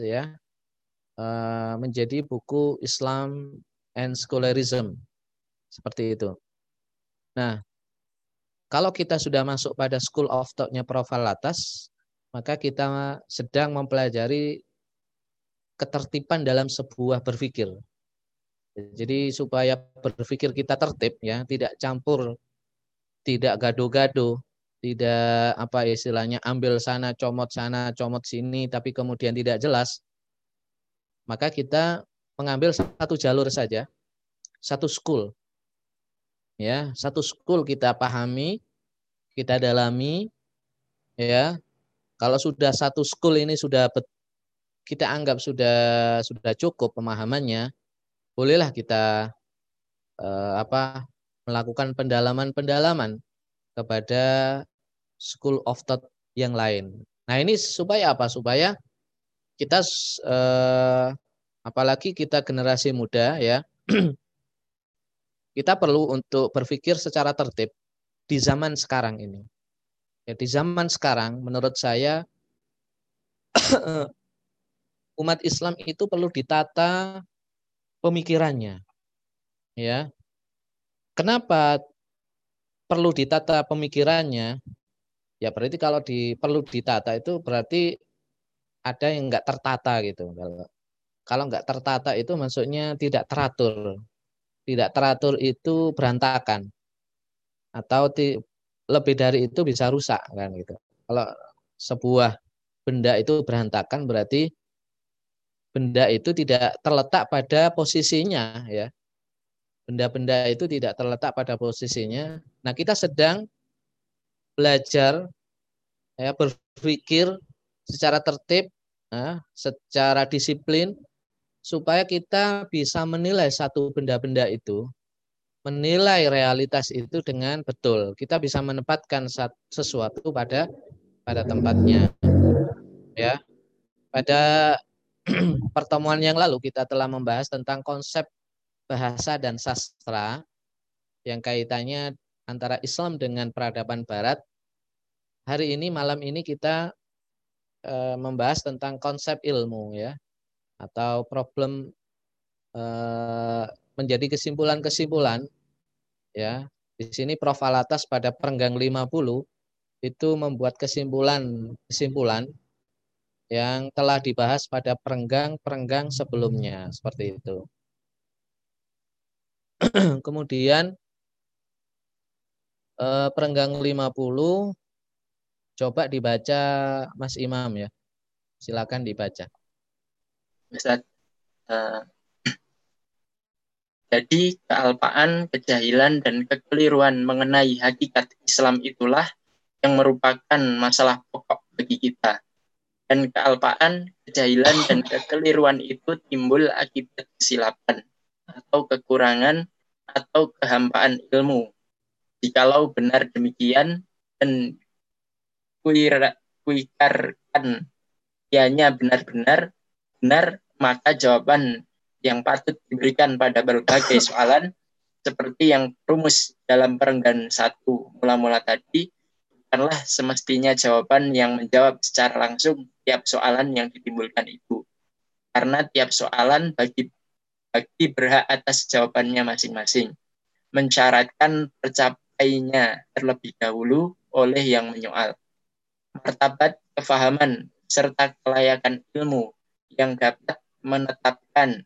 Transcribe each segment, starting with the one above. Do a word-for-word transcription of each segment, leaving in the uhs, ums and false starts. ya, uh, menjadi buku Islam and Scholarism. Seperti itu. Nah, kalau kita sudah masuk pada School of Thought-nya Profesor Alatas, maka kita sedang mempelajari ketertiban dalam sebuah berpikir. Jadi supaya berpikir kita tertib, ya, tidak campur, tidak gado-gado, tidak apa istilahnya ambil sana, comot sana, comot sini, tapi kemudian tidak jelas. Maka kita mengambil satu jalur saja, satu school. Ya, satu school kita pahami, kita dalami, ya. Kalau sudah satu school ini sudah kita anggap sudah sudah cukup pemahamannya, bolehlah kita eh, apa melakukan pendalaman-pendalaman kepada school of thought yang lain. Nah, ini supaya apa? Supaya kita eh, apalagi kita generasi muda, ya. Kita perlu untuk berpikir secara tertib di zaman sekarang ini. Ya, di zaman sekarang menurut saya umat Islam itu perlu ditata pemikirannya. Ya. Kenapa perlu ditata pemikirannya? Ya berarti kalau di, perlu ditata itu berarti ada yang enggak tertata gitu. Kalau kalau enggak tertata itu maksudnya tidak teratur. Tidak teratur itu berantakan atau ti, lebih dari itu bisa rusak kan gitu. Kalau sebuah benda itu berantakan berarti benda itu tidak terletak pada posisinya, ya. Benda-benda itu tidak terletak pada posisinya. Nah, kita sedang belajar, ya, berpikir secara tertib, ya, secara disiplin, supaya kita bisa menilai satu benda-benda itu, menilai realitas itu dengan betul. Kita bisa menempatkan sesuatu pada pada tempatnya. Ya. Pada pertemuan yang lalu kita telah membahas tentang konsep bahasa dan sastra yang kaitannya antara Islam dengan peradaban Barat. Hari ini malam ini kita e, membahas tentang konsep ilmu, ya, atau problem e, menjadi kesimpulan-kesimpulan, ya. Di sini Profesor Alatas pada perenggang lima puluh itu membuat kesimpulan-kesimpulan yang telah dibahas pada perenggang-perenggang sebelumnya, seperti itu. Kemudian e, perenggang lima puluh coba dibaca Mas Imam, ya. Silakan dibaca. Ustaz, uh, jadi kealpaan, kejahilan, dan kekeliruan mengenai hakikat Islam itulah yang merupakan masalah pokok bagi kita. Dan kealpaan, kejahilan, dan kekeliruan itu timbul akibat kesilapan atau kekurangan atau kehampaan ilmu. Jikalau benar demikian, dan kuikarkan ianya benar-benar benar, maka jawaban yang patut diberikan pada berbagai soalan seperti yang rumus dalam perenggan satu mula-mula tadi bukanlah semestinya jawaban yang menjawab secara langsung tiap soalan yang ditimbulkan itu, karena tiap soalan bagi bagi berhak atas jawabannya masing-masing, mensyaratkan tercapainya terlebih dahulu oleh yang menyoal. Martabat kefahaman serta kelayakan ilmu yang dapat menetapkan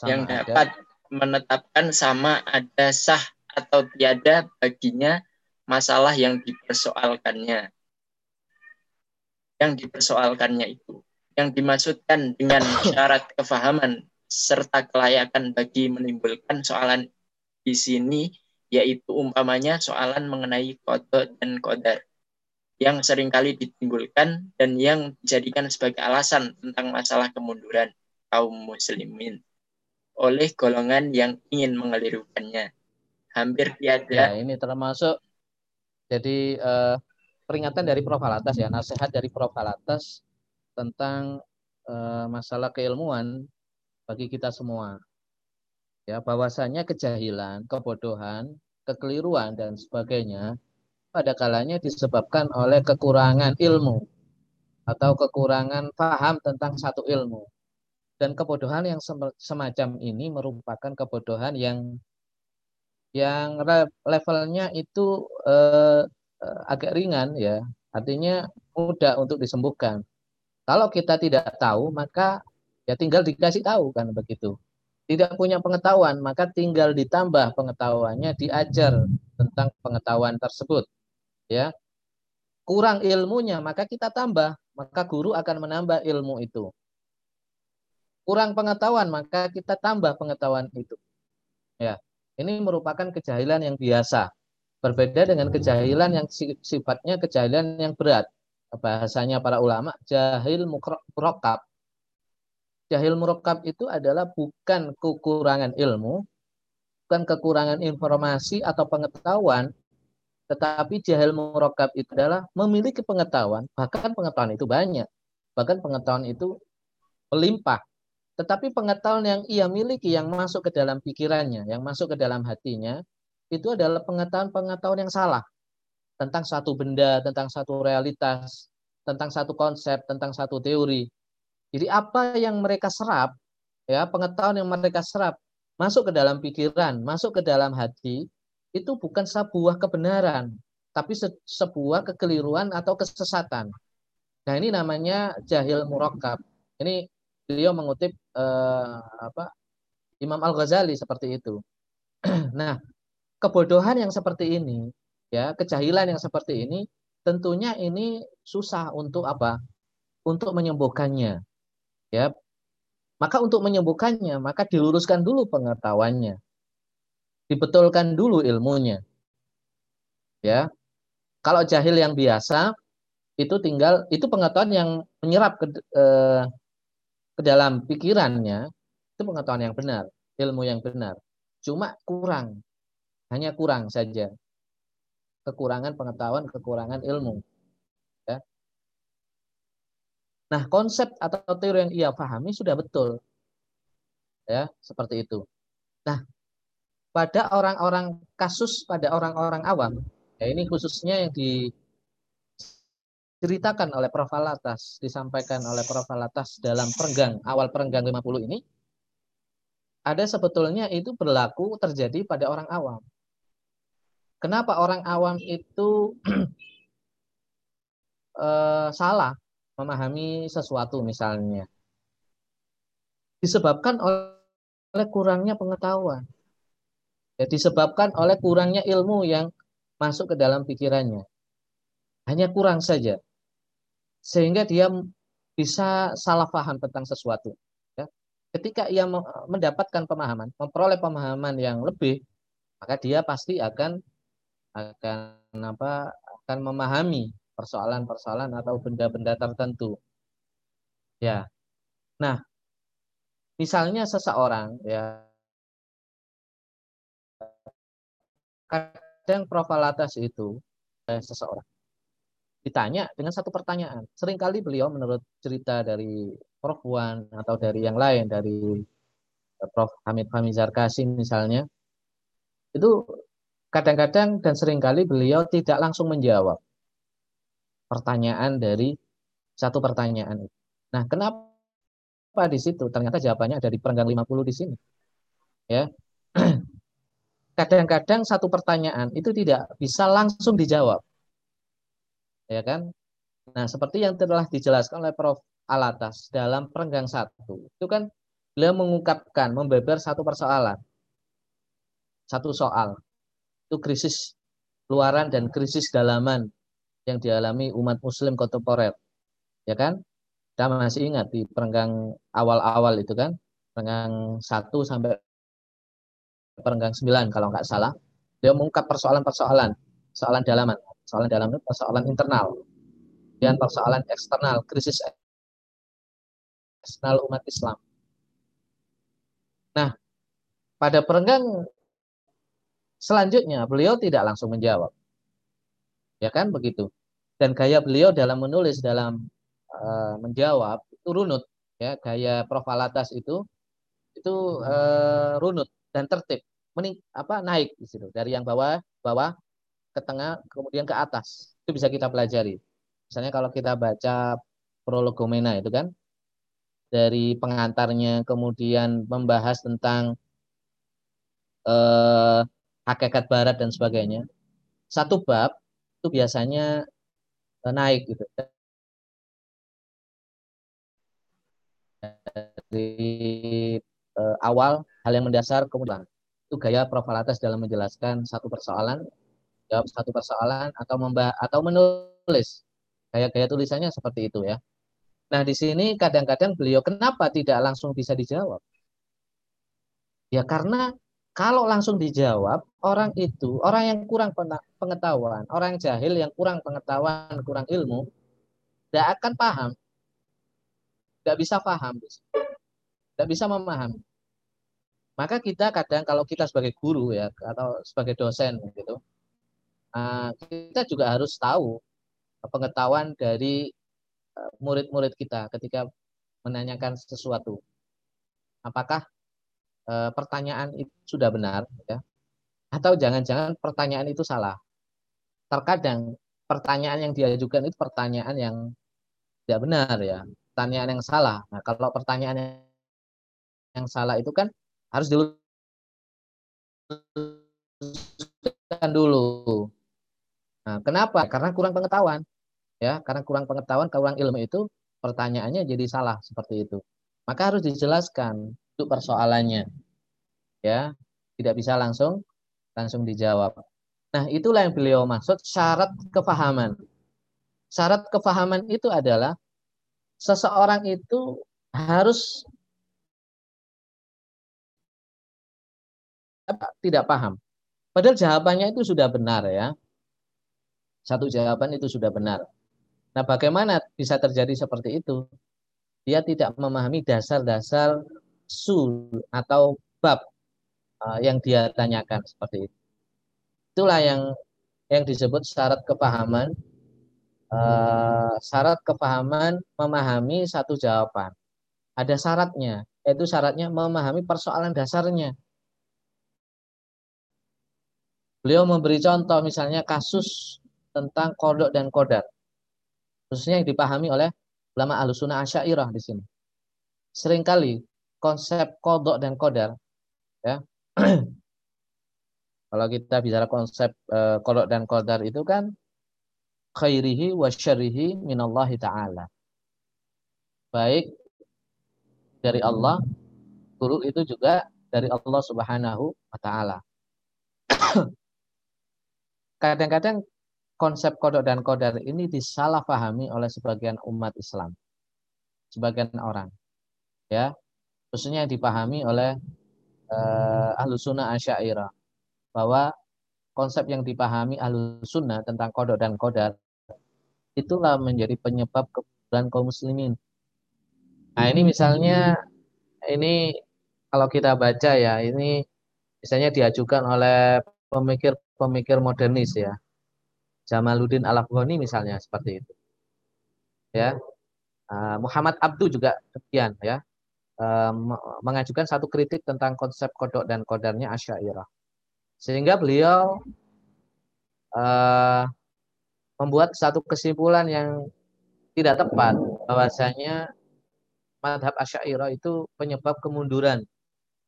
sama yang dapat ada. menetapkan sama ada sah atau tiada baginya masalah yang dipersoalkannya. Yang dipersoalkannya itu, yang dimaksudkan dengan syarat kefahaman serta kelayakan bagi menimbulkan soalan di sini, yaitu umpamanya soalan mengenai qada dan qadar, yang seringkali ditimbulkan dan yang dijadikan sebagai alasan tentang masalah kemunduran kaum muslimin oleh golongan yang ingin mengelirukannya. Hampir tiada. Ya, ini termasuk jadi eh, peringatan dari Profesor Alatas, ya, nasihat dari Profesor Alatas tentang eh, masalah keilmuan bagi kita semua. Ya, bahwasanya kejahilan, kebodohan, kekeliruan dan sebagainya pada kalanya disebabkan oleh kekurangan ilmu atau kekurangan paham tentang satu ilmu. Dan kebodohan yang semacam ini merupakan kebodohan yang yang levelnya itu eh, agak ringan ya, artinya mudah untuk disembuhkan. Kalau kita tidak tahu, maka ya tinggal dikasih tahu, kan begitu. Tidak punya pengetahuan, maka tinggal ditambah pengetahuannya, diajar tentang pengetahuan tersebut. Ya. Kurang ilmunya, maka kita tambah, maka guru akan menambah ilmu itu. Kurang pengetahuan, maka kita tambah pengetahuan itu. Ya. Ini merupakan kejahilan yang biasa. Berbeda dengan kejahilan yang sifatnya kejahilan yang berat. Bahasanya para ulama, jahil murokab. Jahil murokab itu adalah bukan kekurangan ilmu, bukan kekurangan informasi atau pengetahuan, tetapi jahil murokab itu adalah memiliki pengetahuan, bahkan pengetahuan itu banyak, bahkan pengetahuan itu melimpah. Tetapi pengetahuan yang ia miliki, yang masuk ke dalam pikirannya, yang masuk ke dalam hatinya, itu adalah pengetahuan-pengetahuan yang salah. Tentang satu benda, tentang satu realitas, tentang satu konsep, tentang satu teori. Jadi apa yang mereka serap, ya pengetahuan yang mereka serap, masuk ke dalam pikiran, masuk ke dalam hati, itu bukan sebuah kebenaran, tapi se- sebuah kekeliruan atau kesesatan. Nah ini namanya jahil murakkab. Ini beliau mengutip eh, apa, Imam Al-Ghazali seperti itu. Nah kebodohan yang seperti ini, ya, kejahilan yang seperti ini tentunya ini susah untuk apa? Untuk menyembuhkannya. Ya. Maka untuk menyembuhkannya, maka diluruskan dulu pengetahuannya. Dibetulkan dulu ilmunya. Ya. Kalau jahil yang biasa itu tinggal itu pengetahuan yang menyerap ke eh, ke dalam pikirannya, itu pengetahuan yang benar, ilmu yang benar. Cuma kurang. Hanya kurang saja. Kekurangan pengetahuan, kekurangan ilmu. Ya. Nah, konsep atau teori yang ia pahami sudah betul. Ya, seperti itu. Nah, pada orang-orang kasus, pada orang-orang awam, ya ini khususnya yang diceritakan oleh Profesor Alatas, disampaikan oleh Profesor Alatas dalam perenggang, awal perenggang lima puluh ini, ada sebetulnya itu berlaku terjadi pada orang awam. Kenapa orang awam itu eh, salah memahami sesuatu misalnya? Disebabkan oleh kurangnya pengetahuan. Ya, disebabkan oleh kurangnya ilmu yang masuk ke dalam pikirannya. Hanya kurang saja. Sehingga dia bisa salah paham tentang sesuatu. Ya. Ketika ia mendapatkan pemahaman, memperoleh pemahaman yang lebih, maka dia pasti akan akan apa akan memahami persoalan-persoalan atau benda-benda tertentu. Ya. Nah, misalnya seseorang ya kadang Profesor Alatas itu eh, seseorang ditanya dengan satu pertanyaan. Seringkali beliau menurut cerita dari Profesor Wan atau dari yang lain, dari Profesor Hamid Fahmi Zarkasih misalnya, itu kadang-kadang dan seringkali beliau tidak langsung menjawab pertanyaan dari satu pertanyaan itu. Nah, kenapa di situ? Ternyata jawabannya ada di perenggang lima puluh di sini. Ya. Kadang-kadang satu pertanyaan itu tidak bisa langsung dijawab. Ya kan? Nah, seperti yang telah dijelaskan oleh Profesor Alatas dalam perenggang satu. Itu kan beliau mengungkapkan, membeber satu persoalan. Satu soal. Itu krisis luaran dan krisis dalaman yang dialami umat muslim kontemporer. Ya kan? Kita masih ingat di perenggang awal-awal itu kan, perenggang satu sampai perenggang sembilan kalau nggak salah, dia mengungkap persoalan-persoalan, soalan dalaman, soalan dalaman, persoalan internal, dan persoalan eksternal, krisis eksternal umat Islam. Nah, pada perenggang selanjutnya, beliau tidak langsung menjawab. Ya kan, begitu. Dan gaya beliau dalam menulis, dalam uh, menjawab, itu runut. Ya, gaya Profesor Alatas itu, itu uh, runut dan tertib. Mening, apa, naik di situ. Dari yang bawah, bawah ke ke tengah, kemudian ke atas. Itu bisa kita pelajari. Misalnya kalau kita baca prolegomena itu kan, dari pengantarnya kemudian membahas tentang eh, hakikat barat dan sebagainya. Satu bab itu biasanya naik gitu. Dari eh, awal, hal yang mendasar, kemudian itu gaya Profesor Alatas dalam menjelaskan satu persoalan, jawab satu persoalan, atau membah atau menulis. Gaya-gaya tulisannya seperti itu ya. Nah, di sini kadang-kadang beliau kenapa tidak langsung bisa dijawab? Ya karena kalau langsung dijawab, orang itu, orang yang kurang pengetahuan, orang jahil yang kurang pengetahuan, kurang ilmu, tidak akan paham. Tidak bisa paham. Tidak bisa memahami. Maka kita kadang kalau kita sebagai guru ya, atau sebagai dosen gitu, kita juga harus tahu pengetahuan dari murid-murid kita ketika menanyakan sesuatu, apakah e, pertanyaan itu sudah benar, ya? Atau jangan-jangan pertanyaan itu salah. Terkadang pertanyaan yang diajukan itu pertanyaan yang tidak benar, ya, pertanyaan yang salah. Nah, kalau pertanyaan yang salah itu kan harus diluruskan dulu. Nah, kenapa? Karena kurang pengetahuan. Ya, karena kurang pengetahuan, kurang ilmu itu pertanyaannya jadi salah seperti itu. Maka harus dijelaskan untuk persoalannya. Ya, tidak bisa langsung langsung dijawab. Nah, itulah yang beliau maksud syarat kefahaman. Syarat kefahaman itu adalah seseorang itu harus tidak paham. Padahal jawabannya itu sudah benar ya. Satu jawaban itu sudah benar. Nah, bagaimana bisa terjadi seperti itu? Dia tidak memahami dasar-dasar sul atau bab uh, yang dia tanyakan seperti itu. Itulah yang yang disebut syarat kepahaman. Uh, syarat kepahaman memahami satu jawaban. Ada syaratnya, yaitu syaratnya memahami persoalan dasarnya. Beliau memberi contoh misalnya kasus tentang kodok dan kodar. Khususnya yang dipahami oleh ulama Ahlussunnah Asy'ariyah di sini. Seringkali konsep kodok dan kodar, ya. Kalau kita bicara konsep e, kodok dan kodar itu kan khairihi wa syarrihi minallahi ta'ala. Baik dari Allah, buruk itu juga dari Allah Subhanahu wa ta'ala. Kadang-kadang konsep kodok dan kodar ini disalahpahami oleh sebagian umat Islam, sebagian orang, ya, khususnya yang dipahami oleh eh, Ahlussunnah Asy'ariyah, bahwa konsep yang dipahami Ahlussunnah tentang kodok dan kodar itulah menjadi penyebab kekufuran kaum muslimin. Nah ini misalnya ini kalau kita baca ya ini misalnya diajukan oleh pemikir-pemikir modernis ya. Jamaluddin al-Afghani misalnya seperti itu, ya. Uh, Muhammad Abdu juga demikian, ya, uh, mengajukan satu kritik tentang konsep kodok dan kodarnya Asy'ariyah, sehingga beliau uh, membuat satu kesimpulan yang tidak tepat, bahwasanya madhab Asy'ariyah itu penyebab kemunduran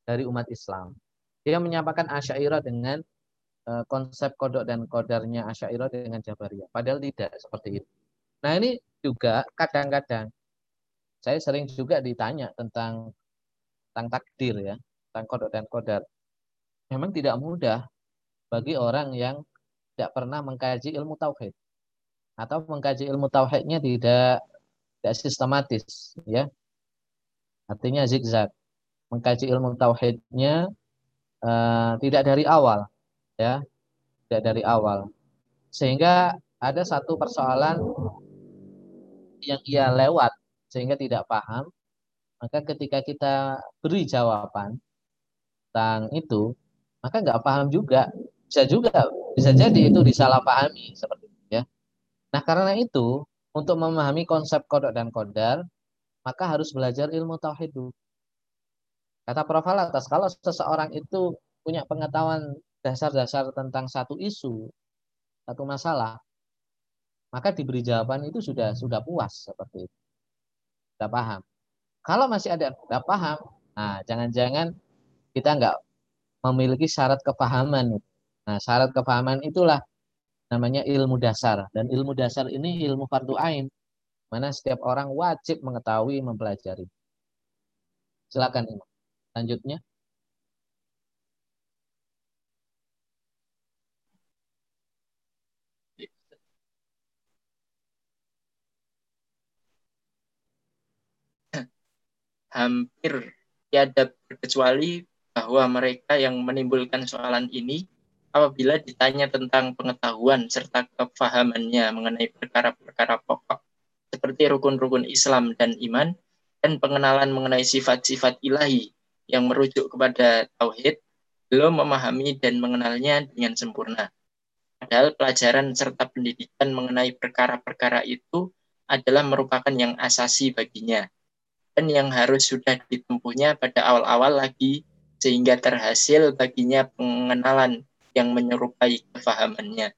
dari umat Islam. Dia menyampaikan Asy'ariyah dengan konsep kodok dan kodarnya Asy'ariyah dengan Jabariyah. Padahal tidak seperti itu. Nah ini juga kadang-kadang saya sering juga ditanya tentang tentang takdir ya, tentang kodok dan kodar. Memang tidak mudah bagi orang yang tidak pernah mengkaji ilmu tauhid atau mengkaji ilmu tauhidnya tidak tidak sistematis, ya. Artinya zigzag. Mengkaji ilmu tauhidnya uh, tidak dari awal. Ya, tidak dari awal. Sehingga ada satu persoalan yang ia lewat sehingga tidak paham. Maka ketika kita beri jawaban tentang itu, maka nggak paham juga. Bisa juga, bisa jadi itu disalahpahami seperti itu, ya. Nah, karena itu untuk memahami konsep kodok dan kodar, maka harus belajar ilmu tauhid dulu. Kata Profesor Alatas, kalau seseorang itu punya pengetahuan dasar-dasar tentang satu isu, satu masalah, maka diberi jawaban itu sudah sudah puas seperti itu. Sudah paham. Kalau masih ada yang nggak paham, nah jangan-jangan kita nggak memiliki syarat kepahaman. Nah, syarat kepahaman itulah namanya ilmu dasar. Dan ilmu dasar ini ilmu fardhu ain, mana setiap orang wajib mengetahui, mempelajari. Silakan, Imam. Selanjutnya. Hampir tiada kecuali bahwa mereka yang menimbulkan soalan ini apabila ditanya tentang pengetahuan serta kefahamannya mengenai perkara-perkara pokok seperti rukun-rukun Islam dan iman dan pengenalan mengenai sifat-sifat ilahi yang merujuk kepada tauhid, belum memahami dan mengenalnya dengan sempurna. Padahal pelajaran serta pendidikan mengenai perkara-perkara itu adalah merupakan yang asasi baginya dan yang harus sudah ditempuhnya pada awal-awal lagi sehingga terhasil baginya pengenalan yang menyerupai kefahamannya.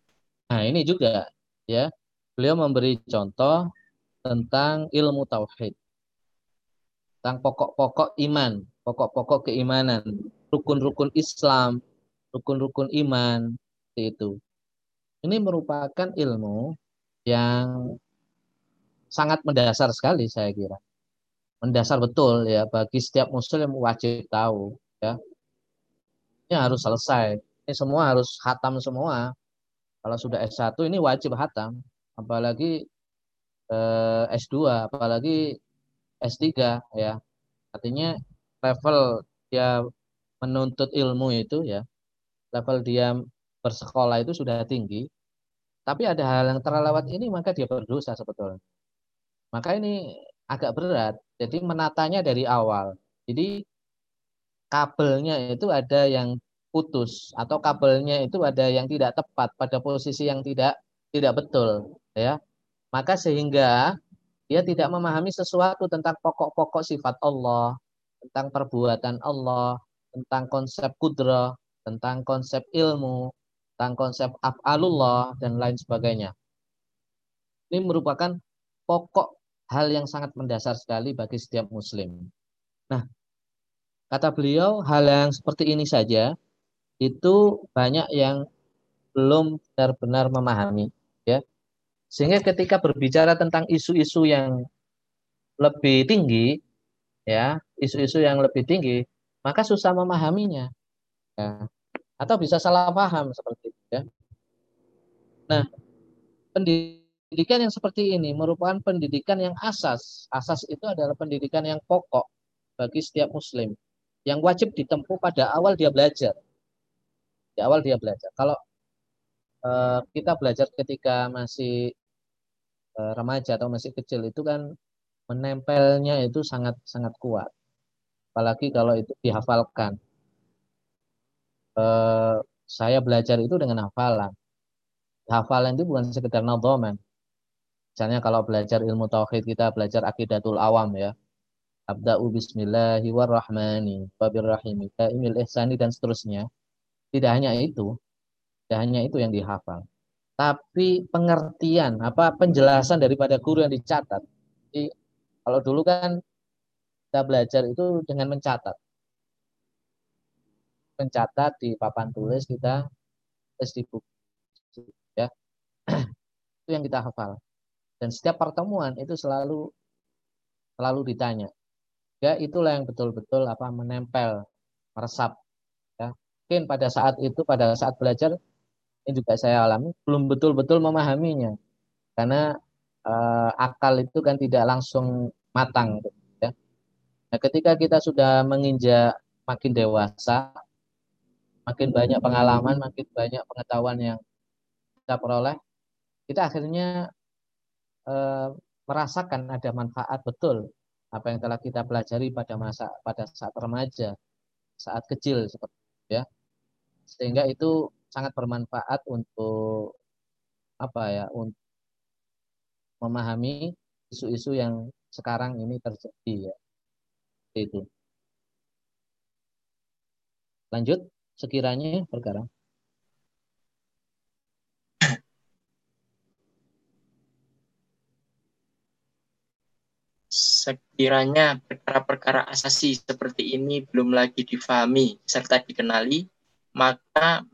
Nah, ini juga ya, beliau memberi contoh tentang ilmu tauhid, tentang pokok-pokok iman, pokok-pokok keimanan, rukun-rukun Islam, rukun-rukun iman, itu. Ini merupakan ilmu yang sangat mendasar sekali, saya kira. Mendasar betul ya, bagi setiap muslim wajib tahu ya. Ini harus selesai. Ini semua harus khatam semua. Kalau sudah S satu ini wajib khatam, apalagi eh, S dua, apalagi S tiga ya. Artinya level dia menuntut ilmu itu ya. Level dia bersekolah itu sudah tinggi. Tapi ada hal yang terlewat ini maka dia berdosa sebetulnya. Maka ini agak berat, jadi menatanya dari awal. Jadi kabelnya itu ada yang putus atau kabelnya itu ada yang tidak tepat pada posisi yang tidak tidak betul, ya. Maka sehingga dia tidak memahami sesuatu tentang pokok-pokok sifat Allah, tentang perbuatan Allah, tentang konsep kudrah, tentang konsep ilmu, tentang konsep af'alullah dan lain sebagainya. Ini merupakan pokok hal yang sangat mendasar sekali bagi setiap muslim. Nah, kata beliau, hal yang seperti ini saja itu banyak yang belum benar-benar memahami, ya. Sehingga ketika berbicara tentang isu-isu yang lebih tinggi, ya, isu-isu yang lebih tinggi, maka susah memahaminya, ya. Atau bisa salah paham seperti itu, ya. Nah, pendidikan Pendidikan yang seperti ini merupakan pendidikan yang asas. Asas itu adalah pendidikan yang pokok bagi setiap muslim, yang wajib ditempuh pada awal dia belajar. Di awal dia belajar. Kalau eh, kita belajar ketika masih eh, remaja atau masih kecil itu kan menempelnya itu sangat-sangat kuat. Apalagi kalau itu dihafalkan. Eh, saya belajar itu dengan hafalan. Hafalan itu bukan sekedar nadhaman. Misalnya kalau belajar ilmu tauhid kita belajar aqidatul awam ya. Abda'u bismillahirrahmani wabirrahimi ta'imil ihsani dan seterusnya. Tidak hanya itu. Tidak hanya itu yang dihafal. Tapi pengertian, apa penjelasan daripada guru yang dicatat. Jadi, kalau dulu kan kita belajar itu dengan mencatat. Mencatat di papan tulis kita, terus di buku ya. Itu yang kita hafal. Dan setiap pertemuan itu selalu selalu ditanya. Ya, itulah yang betul-betul apa menempel, meresap. Ya. Mungkin pada saat itu, pada saat belajar ini juga saya alami, belum betul-betul memahaminya. Karena eh, akal itu kan tidak langsung matang. Ya. Nah, ketika kita sudah menginjak makin dewasa, makin banyak pengalaman, makin banyak pengetahuan yang kita peroleh, kita akhirnya eh, merasakan ada manfaat betul apa yang telah kita pelajari pada masa pada saat remaja, saat kecil seperti itu, ya. Sehingga itu sangat bermanfaat untuk apa ya, untuk memahami isu-isu yang sekarang ini terjadi ya. Itu. Lanjut sekiranya perkara. sekiranya perkara-perkara asasi seperti ini belum lagi difahami serta dikenali, maka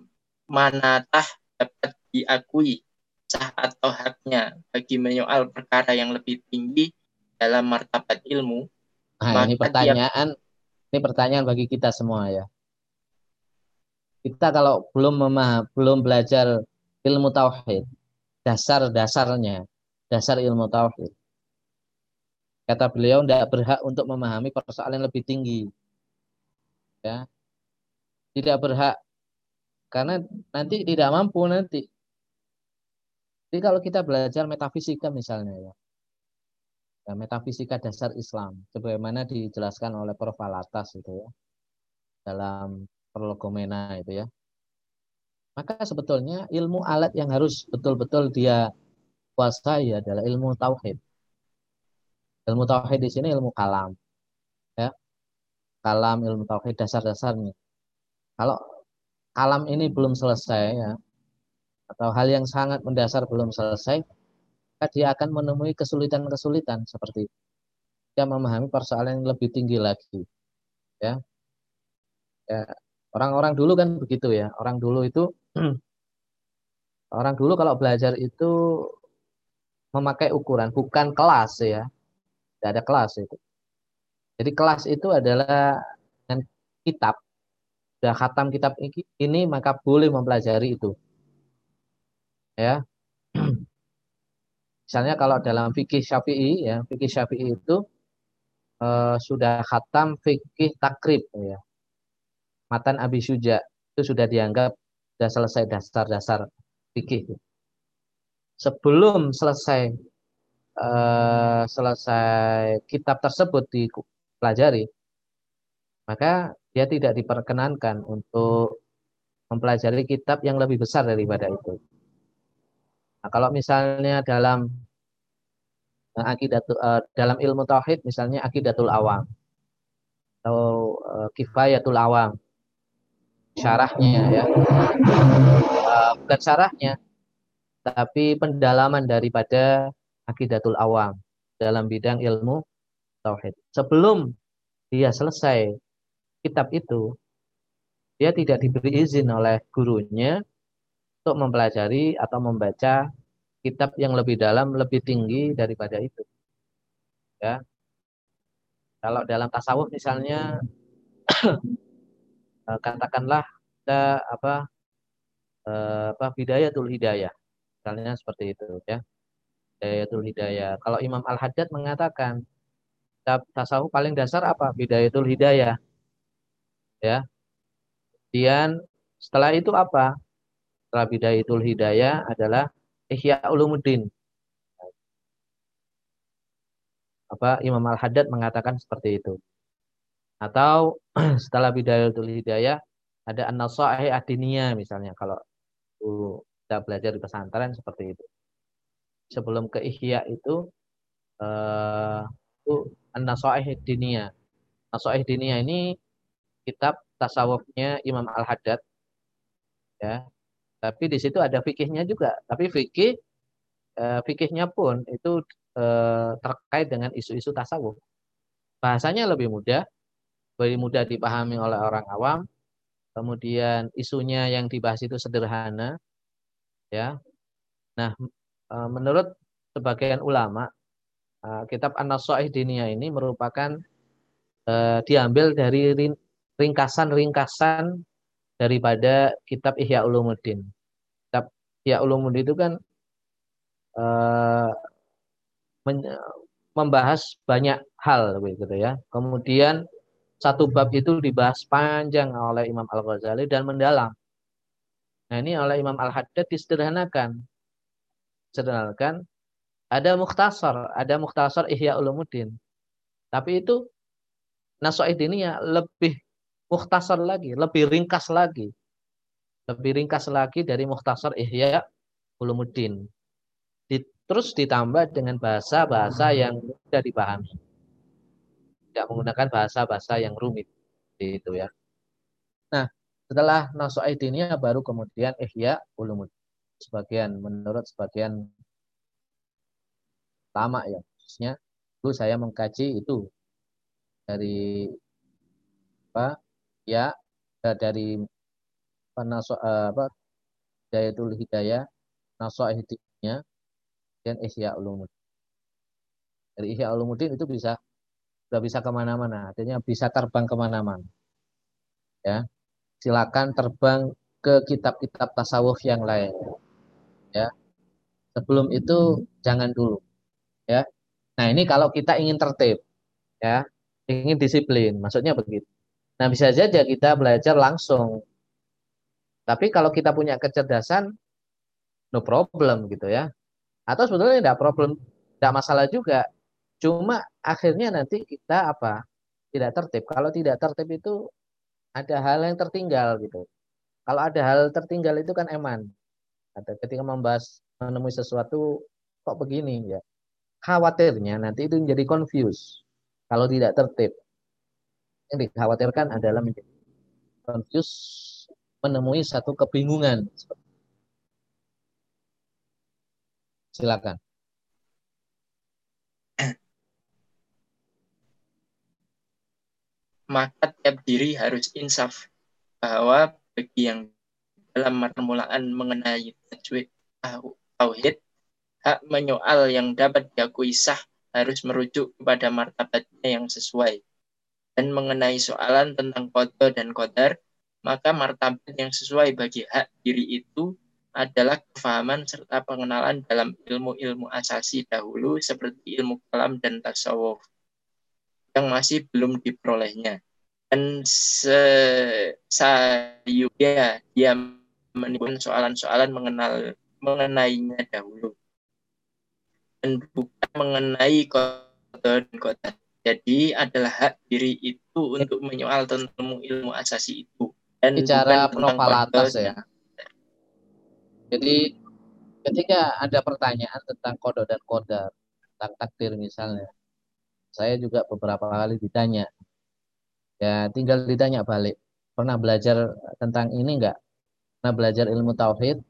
manatah dapat diakui sah atau haknya bagi menyoal perkara yang lebih tinggi dalam martabat ilmu. Nah, ini pertanyaan tiap... ini pertanyaan bagi kita semua ya. Kita kalau belum memaham, belum belajar ilmu tauhid, dasar-dasarnya, dasar ilmu tauhid. Kata beliau tidak berhak untuk memahami persoalan yang lebih tinggi. Ya. Tidak berhak. Karena nanti tidak mampu nanti. Jadi kalau kita belajar metafisika misalnya ya. ya metafisika dasar Islam sebagaimana dijelaskan oleh Profesor Alatas itu ya. Dalam Prolegomena itu ya. Maka sebetulnya ilmu alat yang harus betul-betul dia kuasai adalah ilmu tauhid. Ilmu tauhid di sini ilmu kalam. Ya. Kalam ilmu tauhid dasar-dasarnya. Kalau kalam ini belum selesai ya, atau hal yang sangat mendasar belum selesai, maka dia akan menemui kesulitan-kesulitan seperti itu. Dia memahami persoalan yang lebih tinggi lagi. Ya. Ya, orang-orang dulu kan begitu ya. Orang dulu itu orang dulu kalau belajar itu memakai ukuran, bukan kelas ya. Tidak ada kelas itu. Jadi kelas itu adalah dengan kitab. Sudah khatam kitab ini maka boleh mempelajari itu. Ya. Misalnya kalau dalam fikih Syafi'i ya, fikih Syafi'i itu eh, sudah khatam fikih takrib ya. Matan Abi Syuja itu sudah dianggap sudah selesai dasar-dasar fikih. Sebelum selesai Uh, selesai kitab tersebut dipelajari, maka dia tidak diperkenankan untuk mempelajari kitab yang lebih besar daripada itu. Nah, kalau misalnya dalam akidatul uh, dalam ilmu tauhid misalnya akidatul awam atau uh, kifayatul awam, syarahnya ya, uh, bukan syarahnya, tapi pendalaman daripada akidatul awam dalam bidang ilmu tauhid. Sebelum dia selesai kitab itu, dia tidak diberi izin oleh gurunya untuk mempelajari atau membaca kitab yang lebih dalam, lebih tinggi daripada itu. Ya. Kalau dalam tasawuf misalnya katakanlah ada apa apa bidayatul hidayah. Misalnya seperti itu ya. Bidayatul Hidayah. Kalau Imam Al-Haddad mengatakan tasawuf paling dasar apa? Bidayatul Hidayah. Ya. Kemudian setelah itu apa? Setelah Bidayatul Hidayah adalah Ihya Ulumuddin. Apa Imam Al-Haddad mengatakan seperti itu. Atau setelah Bidayatul Hidayah ada An-Nasaih Ad-Diniyah misalnya kalau uh, kita belajar di pesantren seperti itu. Sebelum ke Ihya itu eh itu An-Nasaih Diniyah. Nasaih Diniyah ini kitab tasawufnya Imam Al-Haddad. Ya. Tapi di situ ada fikihnya juga, tapi fikih eh, fikihnya pun itu eh, terkait dengan isu-isu tasawuf. Bahasanya lebih mudah, lebih mudah dipahami oleh orang awam. Kemudian isunya yang dibahas itu sederhana. Ya. Nah, menurut sebagian ulama, kitab An-Nasaih Diniyah ini merupakan eh, diambil dari ringkasan-ringkasan daripada kitab Ihya Ulumuddin. Kitab Ihya Ulumuddin itu kan eh, men- membahas banyak hal begitu ya. Kemudian satu bab itu dibahas panjang oleh Imam Al-Ghazali dan mendalam. Nah, ini oleh Imam Al-Haddad disederhanakan. Sedangkan ada mukhtasar, ada mukhtasar Ihya Ulumuddin. Tapi itu Nasaih Diniyah lebih mukhtasar lagi, lebih ringkas lagi. Lebih ringkas lagi dari mukhtasar Ihya Ulumuddin. Di, terus ditambah dengan bahasa-bahasa yang mudah dipahami. Tidak menggunakan bahasa-bahasa yang rumit itu ya. Nah, setelah Nasaih Diniyah baru kemudian Ihya Ulumuddin. Sebagian menurut sebagian lama ya khususnya Lalu saya mengkaji itu dari apa ya dari panas apa Dayatul Hidayah, Nasoih Hidayahnya, dan Ihya Ulumuddin. Dari Ihya Ulumuddin itu bisa sudah bisa kemana-mana, artinya bisa terbang kemana-mana. Ya, silakan terbang ke kitab-kitab tasawuf yang lain. Ya, sebelum itu jangan dulu. Ya, nah ini kalau kita ingin tertib, ya, ingin disiplin, maksudnya begitu. Nah bisa saja kita belajar langsung. Tapi kalau kita punya kecerdasan, no problem gitu ya. Atau sebetulnya tidak problem, tidak masalah juga. Cuma akhirnya nanti kita apa? Tidak tertib. Kalau tidak tertib itu ada hal yang tertinggal gitu. Kalau ada hal tertinggal itu kan eman. Ada ketika membahas menemui sesuatu kok begini ya. Khawatirnya nanti itu menjadi confused. Kalau tidak tertib. Yang dikhawatirkan adalah menjadi confused, menemui satu kebingungan. Silakan. Maka tiap diri harus insaf bahwa bagi yang dalam permulaan mengenai tajwid tauhid, hak menyoal yang dapat diakui sah harus merujuk kepada martabatnya yang sesuai. Dan mengenai soalan tentang qada dan qadar, maka martabat yang sesuai bagi hak diri itu adalah kefahaman serta pengenalan dalam ilmu-ilmu asasi dahulu seperti ilmu kalam dan tasawuf yang masih belum diperolehnya. Dan sesayunya dia menimbun soalan-soalan mengenal mengenainya dahulu. Dan bukan mengenai qada dan qadar. Jadi adalah hak diri itu untuk menyoal tentang ilmu-ilmu asasi itu. Dan bicara Prof Alatas ya. Jadi ketika ada pertanyaan tentang qada dan qadar, tentang takdir misalnya, saya juga beberapa kali ditanya. Ya, tinggal ditanya balik. Pernah belajar tentang ini enggak? Pernah belajar ilmu tauhid,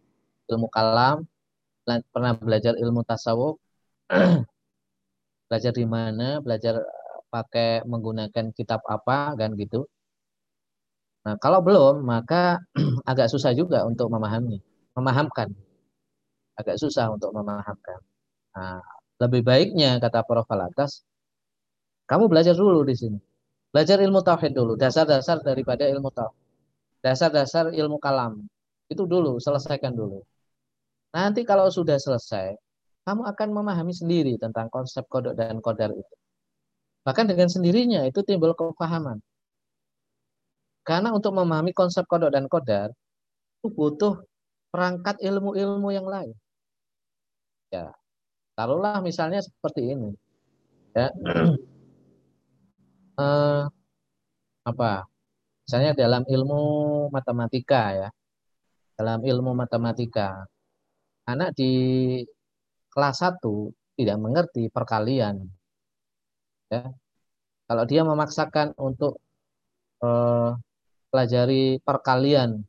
ilmu kalam, pernah belajar ilmu tasawuf? Belajar di mana? Belajar pakai menggunakan kitab apa kan gitu. Nah, kalau belum, maka agak susah juga untuk memahami, memahamkan. Agak susah untuk memahamkan. Nah, lebih baiknya, kata Profesor Alatas, kamu belajar dulu di sini. Belajar ilmu tauhid dulu, dasar-dasar daripada ilmu tauhid. Dasar-dasar ilmu kalam. Itu dulu, selesaikan dulu. Nanti kalau sudah selesai, kamu akan memahami sendiri tentang konsep qada dan qadar itu. Bahkan dengan sendirinya, itu timbul kepahaman. Karena untuk memahami konsep qada dan qadar itu butuh perangkat ilmu-ilmu yang lain. Ya, taruhlah misalnya seperti ini. Ya, eh, apa? Misalnya dalam ilmu matematika ya, dalam ilmu matematika, anak di kelas satu tidak mengerti perkalian. Ya, kalau dia memaksakan untuk eh, pelajari perkalian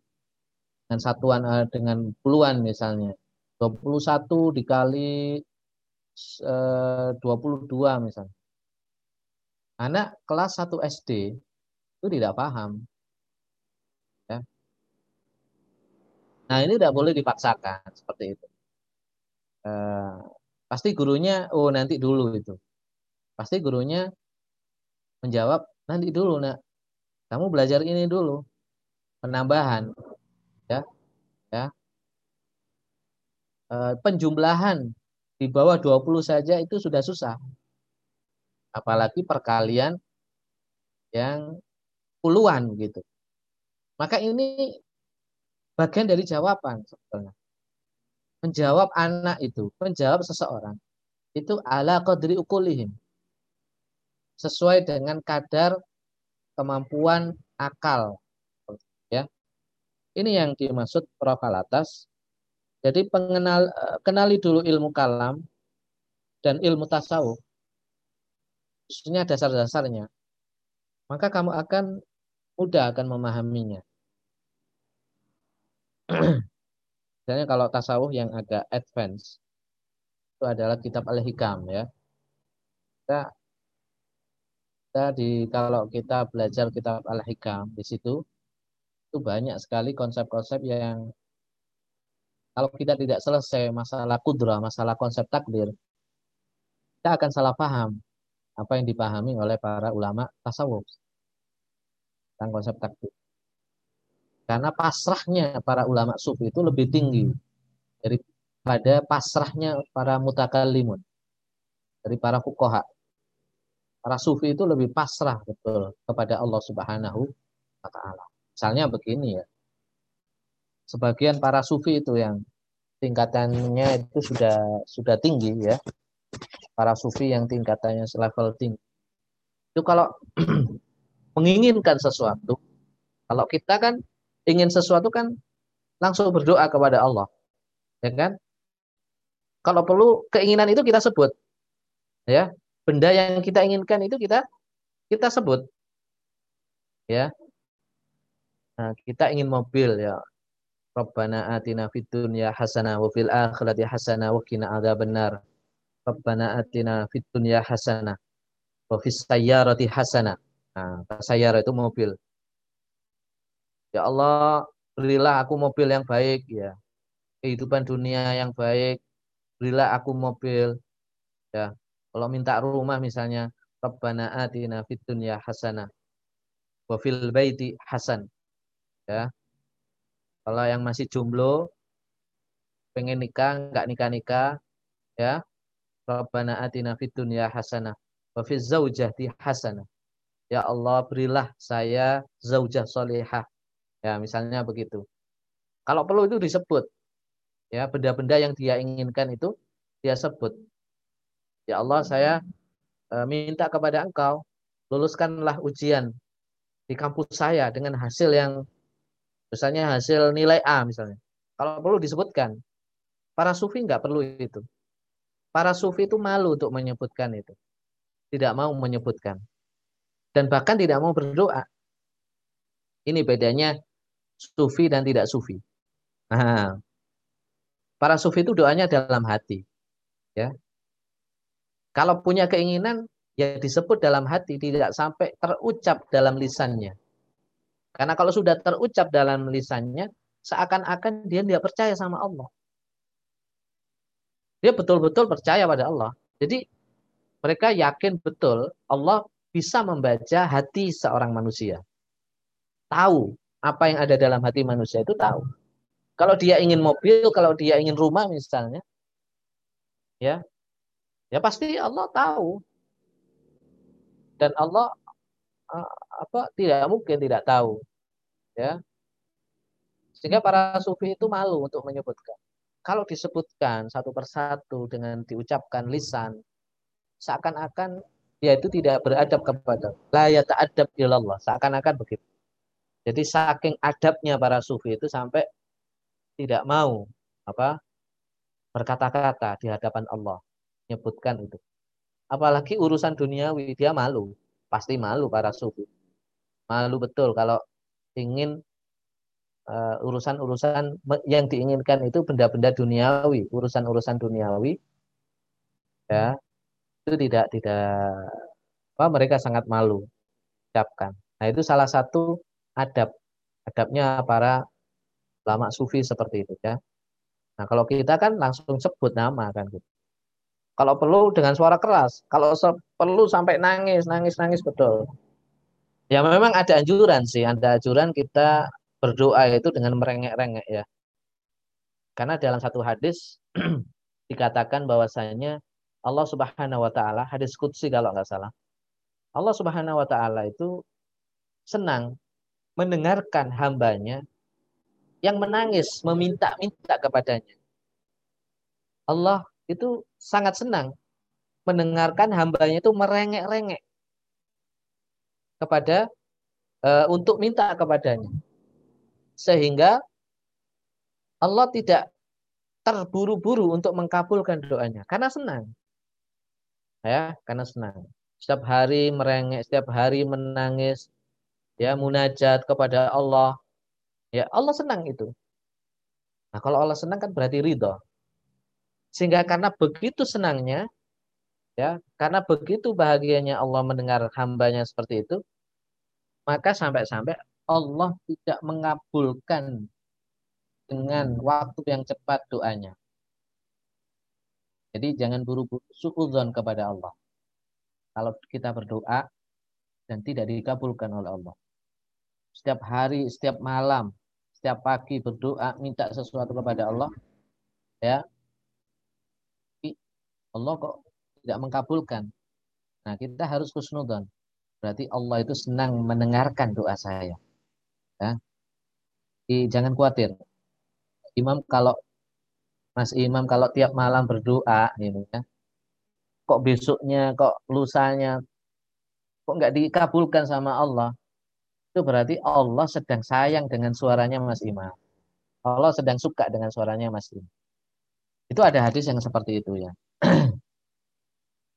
dengan satuan dengan puluhan misalnya dua puluh satu dikali eh, dua puluh dua misalnya, anak kelas satu S D itu tidak paham ya. Nah ini tidak boleh dipaksakan seperti itu. Eh, pasti gurunya oh nanti dulu itu pasti gurunya menjawab nanti dulu nak, kamu belajar ini dulu, penambahan, ya, ya, e, penjumlahan di bawah dua puluh saja itu sudah susah, apalagi perkalian yang puluhan gitu. Maka ini bagian dari jawaban sebetulnya. Menjawab anak itu, menjawab seseorang itu ala qadri uqulihim, sesuai dengan kadar kemampuan akal ya. Ini yang dimaksud Prof Alatas. Jadi pengenal kenali dulu ilmu kalam dan ilmu tasawuf, khususnya dasar-dasarnya, maka kamu akan mudah akan memahaminya. Misalnya kalau tasawuf yang agak advance itu adalah kitab Al-Hikam ya. kita tadi kalau kita belajar kitab Al-Hikam di situ itu banyak sekali konsep-konsep yang kalau kita tidak selesai masalah kudrah, masalah konsep takdir, kita akan salah paham apa yang dipahami oleh para ulama tasawuf tentang konsep takdir. Karena pasrahnya para ulama sufi itu lebih tinggi daripada pasrahnya para mutakallimun, dari para fuqaha. Para sufi itu lebih pasrah betul kepada Allah Subhanahu wa taala. Misalnya begini ya. Sebagian para sufi itu yang tingkatannya itu sudah sudah tinggi ya. Para sufi yang tingkatannya selevel tinggi. Itu kalau menginginkan sesuatu, kalau kita kan ingin sesuatu kan langsung berdoa kepada Allah. Ya kan? Kalau perlu keinginan itu kita sebut. Ya. Benda yang kita inginkan itu kita kita sebut, ya. Nah, kita ingin mobil, ya. Rabbana atina fid dunya hasanah wa fil akhirati hasanah wa qina adzabannar. Rabbana atina fid dunya hasanah wa fis sayyarati hasanah. Nah, sayyarah itu mobil. Ya Allah, berilah aku mobil yang baik, ya. Kehidupan dunia yang baik, berilah aku mobil, ya. Kalau minta rumah misalnya, Rabbana atina fid dunya hasanah wa fil baiti hasan. Ya. Kalau yang masih jomblo pengen nikah, enggak nikah-nikah, ya. Rabbana atina fid dunya hasanah wa fiz zaujati hasanah. Ya Allah, berilah saya zaujah salihah. Ya, misalnya begitu. Kalau perlu itu disebut. Ya, benda-benda yang dia inginkan itu dia sebut. Ya Allah, saya minta kepada Engkau, luluskanlah ujian di kampus saya dengan hasil yang, misalnya hasil nilai A misalnya. Kalau perlu disebutkan. Para sufi nggak perlu itu. Para sufi itu malu untuk menyebutkan itu. Tidak mau menyebutkan. Dan bahkan tidak mau berdoa. Ini bedanya sufi dan tidak sufi. Nah, para sufi itu doanya dalam hati. Ya. Kalau punya keinginan, ya disebut dalam hati, tidak sampai terucap dalam lisannya. Karena kalau sudah terucap dalam lisannya, seakan-akan dia tidak percaya sama Allah. Dia betul-betul percaya pada Allah. Jadi mereka yakin betul Allah bisa membaca hati seorang manusia. Tahu apa yang ada dalam hati manusia itu tahu. Kalau dia ingin mobil, kalau dia ingin rumah misalnya, ya. Ya pasti Allah tahu. Dan Allah apa tidak mungkin tidak tahu. Ya. Sehingga para sufi itu malu untuk menyebutkan. Kalau disebutkan satu persatu dengan diucapkan lisan, seakan-akan dia itu tidak beradab kepada Allah. La yata'adab ilallah, seakan-akan begitu. Jadi saking adabnya para sufi itu sampai tidak mau apa berkata-kata di hadapan Allah. Menyebutkan itu. Apalagi urusan duniawi, dia malu. Pasti malu para sufi. Malu betul kalau ingin uh, urusan-urusan yang diinginkan itu benda-benda duniawi, urusan-urusan duniawi. Ya. Itu tidak tidak apa mereka sangat malu ucapkan. Nah, itu salah satu adab. Adabnya para ulama sufi seperti itu, ya. Nah, kalau kita kan langsung sebut nama kan gitu. Kalau perlu dengan suara keras, kalau perlu sampai nangis, nangis, nangis betul. Ya memang ada anjuran sih, ada anjuran kita berdoa itu dengan merengek-rengek ya. Karena dalam satu hadis dikatakan bahwasanya Allah Subhanahu wa taala, hadis qudsi kalau enggak salah. Allah Subhanahu wa taala itu senang mendengarkan hambanya yang menangis, meminta-minta kepadanya. Allah itu sangat senang mendengarkan hambanya itu merengek-rengek kepada e, untuk minta kepadanya, sehingga Allah tidak terburu-buru untuk mengkabulkan doanya karena senang, ya, karena senang. Setiap hari merengek, setiap hari menangis, ya, munajat kepada Allah, ya, Allah senang itu. Nah, kalau Allah senang kan berarti ridha. Sehingga karena begitu senangnya, ya, karena begitu bahagianya Allah mendengar hambanya seperti itu, maka sampai-sampai Allah tidak mengabulkan dengan waktu yang cepat doanya. Jadi jangan buru-buru suudzon kepada Allah. Kalau kita berdoa dan tidak dikabulkan oleh Allah. Setiap hari, setiap malam, setiap pagi berdoa minta sesuatu kepada Allah, ya. Allah kok tidak mengkabulkan. Nah, kita harus husnudzon. Berarti Allah itu senang mendengarkan doa saya. Ya. Jadi, jangan khawatir. Imam kalau Mas Imam kalau tiap malam berdoa gitu ya. Kok besoknya, kok lusanya kok enggak dikabulkan sama Allah? Itu berarti Allah sedang sayang dengan suaranya Mas Imam. Allah sedang suka dengan suaranya Mas Imam. Itu ada hadis yang seperti itu ya.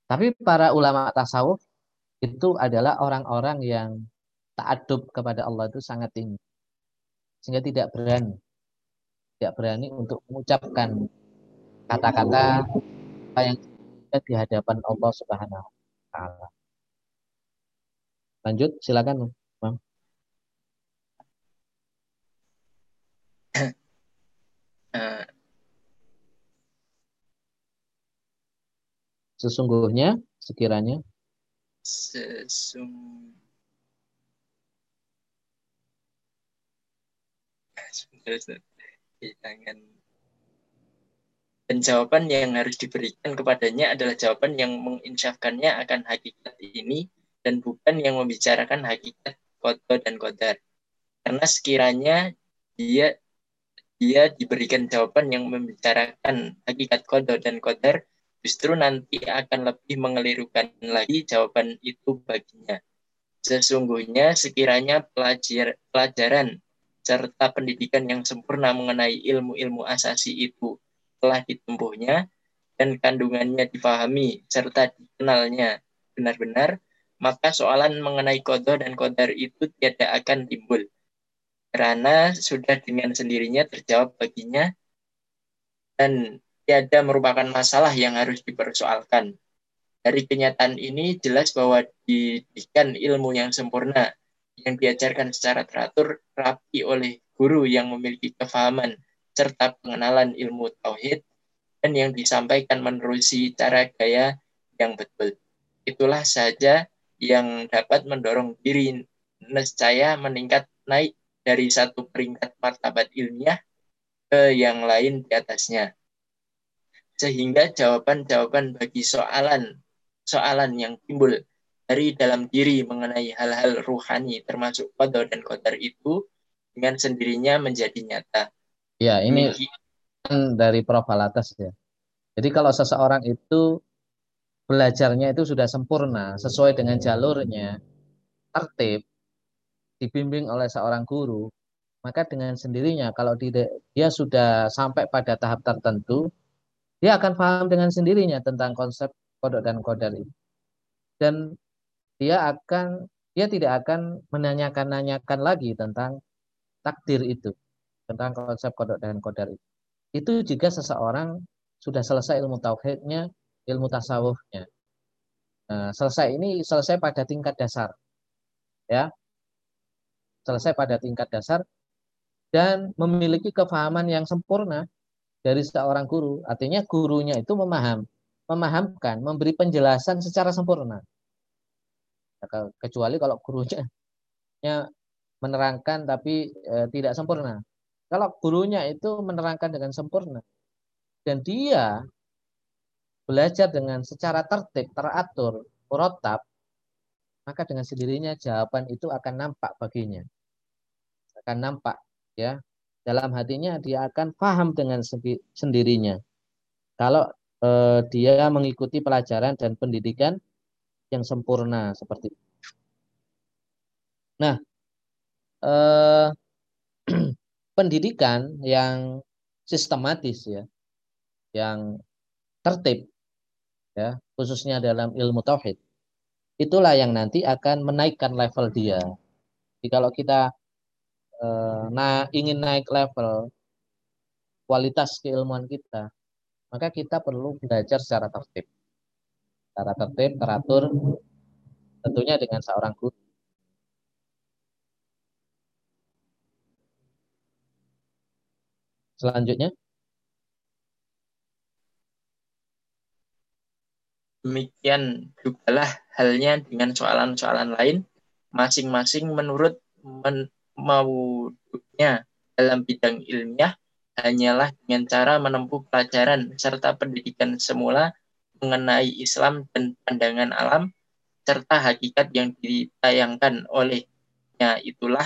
Tapi para ulama tasawuf itu adalah orang-orang yang ta'addub kepada Allah itu sangat tinggi. Sehingga tidak berani tidak berani untuk mengucapkan kata-kata apa yang ada di hadapan Allah Subhanahu wa taala. Lanjut, silakan, Mam. Sesungguhnya, sekiranya sesung tangan. Dan jawaban yang harus diberikan kepadanya adalah jawaban yang menginsyafkannya akan hakikat ini dan bukan yang membicarakan hakikat qada dan qadar. Karena sekiranya dia dia diberikan jawaban yang membicarakan hakikat qada dan qadar, justru nanti akan lebih mengelirukan lagi jawaban itu baginya. Sesungguhnya sekiranya pelajar, pelajaran serta pendidikan yang sempurna mengenai ilmu-ilmu asasi itu telah ditempuhnya dan kandungannya dipahami serta dikenalnya benar-benar, maka soalan mengenai qada dan qadar itu tiada akan timbul karena sudah dengan sendirinya terjawab baginya dan tiada merupakan masalah yang harus dipersoalkan. Dari kenyataan ini jelas bahwa didikan ilmu yang sempurna yang diajarkan secara teratur rapi oleh guru yang memiliki kefahaman serta pengenalan ilmu tauhid dan yang disampaikan menerusi cara gaya yang betul. Itulah saja yang dapat mendorong diri nescaya meningkat naik dari satu peringkat martabat ilmiah ke yang lain di atasnya. Sehingga jawaban-jawaban bagi soalan-soalan yang timbul dari dalam diri mengenai hal-hal ruhani termasuk qada dan qadar itu dengan sendirinya menjadi nyata. Ya, ini dari Profesor Alatas ya. Jadi kalau seseorang itu belajarnya itu sudah sempurna sesuai dengan jalurnya, tertib, dibimbing oleh seorang guru, maka dengan sendirinya kalau dia, dia sudah sampai pada tahap tertentu, dia akan paham dengan sendirinya tentang konsep qada dan qadar itu. Dan Dia akan, dia tidak akan menanyakan-nanyakan lagi tentang takdir itu, tentang konsep qada dan qadar itu. Itu jika seseorang sudah selesai ilmu tauhidnya, ilmu tasawufnya. Nah, selesai ini selesai pada tingkat dasar, ya, selesai pada tingkat dasar dan memiliki kefahaman yang sempurna dari seorang guru. Artinya gurunya itu memaham, memahamkan, memberi penjelasan secara sempurna. Kecuali kalau gurunya menerangkan tapi e, tidak sempurna. Kalau gurunya itu menerangkan dengan sempurna dan dia belajar dengan secara tertib, teratur, murattab, maka dengan sendirinya jawaban itu akan nampak baginya. Akan nampak ya. Dalam hatinya dia akan paham dengan sendirinya. Kalau e, dia mengikuti pelajaran dan pendidikan yang sempurna seperti itu. Nah, eh, pendidikan yang sistematis ya, yang tertib ya, khususnya dalam ilmu tauhid, itulah yang nanti akan menaikkan level dia. Jadi kalau kita eh, nah ingin naik level kualitas keilmuan kita, maka kita perlu belajar secara tertib. secara tertib, teratur, tentunya dengan seorang guru. Selanjutnya. Demikian jugalah halnya dengan soalan-soalan lain, masing-masing menurut men maudhunya dalam bidang ilmiah, hanyalah dengan cara menempuh pelajaran serta pendidikan semula mengenai Islam dan pandangan alam, serta hakikat yang ditayangkan olehnya. Itulah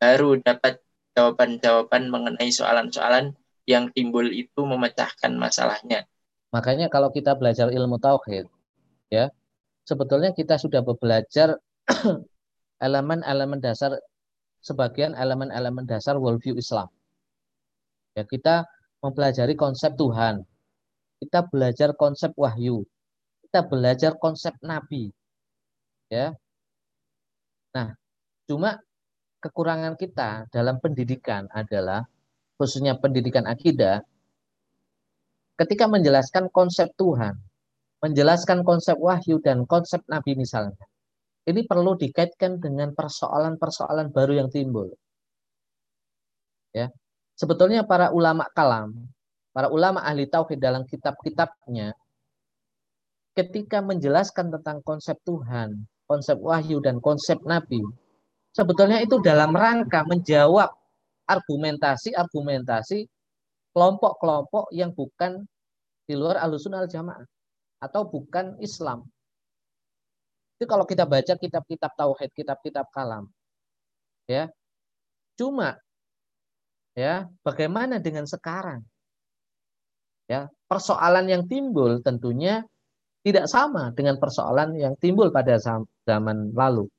baru dapat jawaban-jawaban mengenai soalan-soalan yang timbul itu memecahkan masalahnya. Makanya kalau kita belajar ilmu tauhid, ya, sebetulnya kita sudah belajar elemen-elemen dasar, sebagian elemen-elemen dasar worldview Islam. Ya, kita mempelajari konsep Tuhan, kita belajar konsep wahyu, kita belajar konsep nabi. Ya. Nah, cuma kekurangan kita dalam pendidikan adalah, khususnya pendidikan akidah, ketika menjelaskan konsep Tuhan, menjelaskan konsep wahyu dan konsep nabi misalnya, ini perlu dikaitkan dengan persoalan-persoalan baru yang timbul. Ya, sebetulnya para ulama kalam, para ulama ahli tauhid dalam kitab-kitabnya, ketika menjelaskan tentang konsep Tuhan, konsep wahyu dan konsep nabi, sebetulnya itu dalam rangka menjawab argumentasi-argumentasi kelompok-kelompok yang bukan di luar Ahlussunnah wal Jamaah atau bukan Islam. Itu kalau kita baca kitab-kitab tauhid, kitab-kitab kalam, ya. Cuma, ya, bagaimana dengan sekarang? Ya, persoalan yang timbul tentunya tidak sama dengan persoalan yang timbul pada zaman lalu.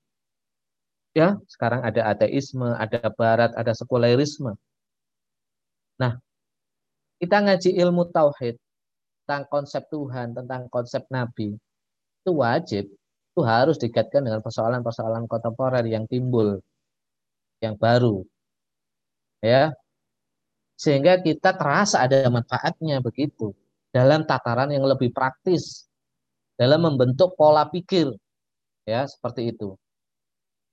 Ya, sekarang ada ateisme, ada barat, ada sekulerisme. Nah, kita ngaji ilmu tauhid tentang konsep Tuhan, tentang konsep nabi, itu wajib, itu harus dikaitkan dengan persoalan-persoalan kontemporer yang timbul, yang baru, ya, sehingga kita terasa ada manfaatnya begitu dalam tataran yang lebih praktis, dalam membentuk pola pikir, ya, seperti itu.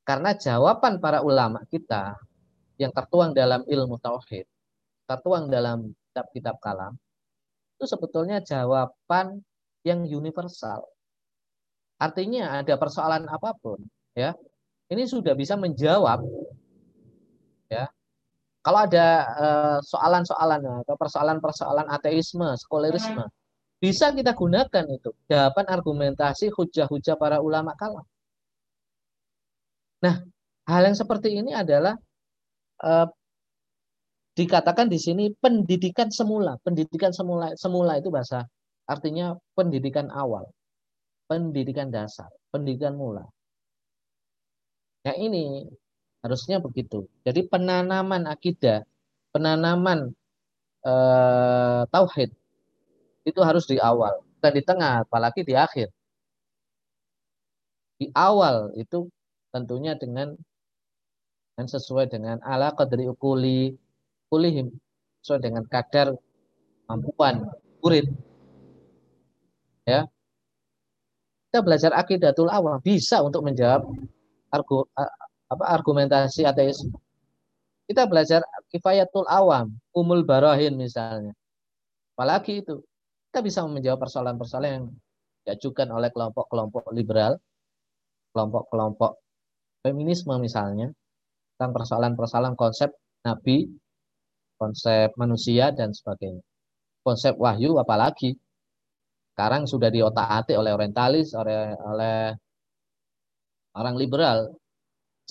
Karena jawaban para ulama kita yang tertuang dalam ilmu tauhid, tertuang dalam kitab-kitab kalam, itu sebetulnya jawaban yang universal. Artinya ada persoalan apapun, ya, ini sudah bisa menjawab, ya. Kalau ada soalan-soalan atau persoalan-persoalan ateisme, sekulerisme, bisa kita gunakan itu jawaban argumentasi hujah-hujah para ulama kalam. Nah, hal yang seperti ini adalah eh, dikatakan di sini pendidikan semula. Pendidikan semula, semula itu bahasa artinya pendidikan awal, pendidikan dasar, pendidikan mula. Nah, ini harusnya begitu. Jadi penanaman akidah, penanaman eh, tauhid itu harus di awal, bukan di tengah, apalagi di akhir. Di awal itu tentunya dengan, dengan sesuai dengan ala qadri uquli kulihim, sesuai dengan kadar kemampuan murid. Ya. Kita belajar aqidatul awam bisa untuk menjawab argu, apa, argumentasi ateisme. Kita belajar kifayatul awam, umul barahin misalnya. Apalagi itu, kita bisa menjawab persoalan-persoalan yang diajukan oleh kelompok-kelompok liberal, kelompok-kelompok feminisme misalnya, tentang persoalan-persoalan konsep nabi, konsep manusia dan sebagainya. Konsep wahyu apalagi sekarang sudah diotak-atik oleh orientalis, oleh, oleh orang liberal.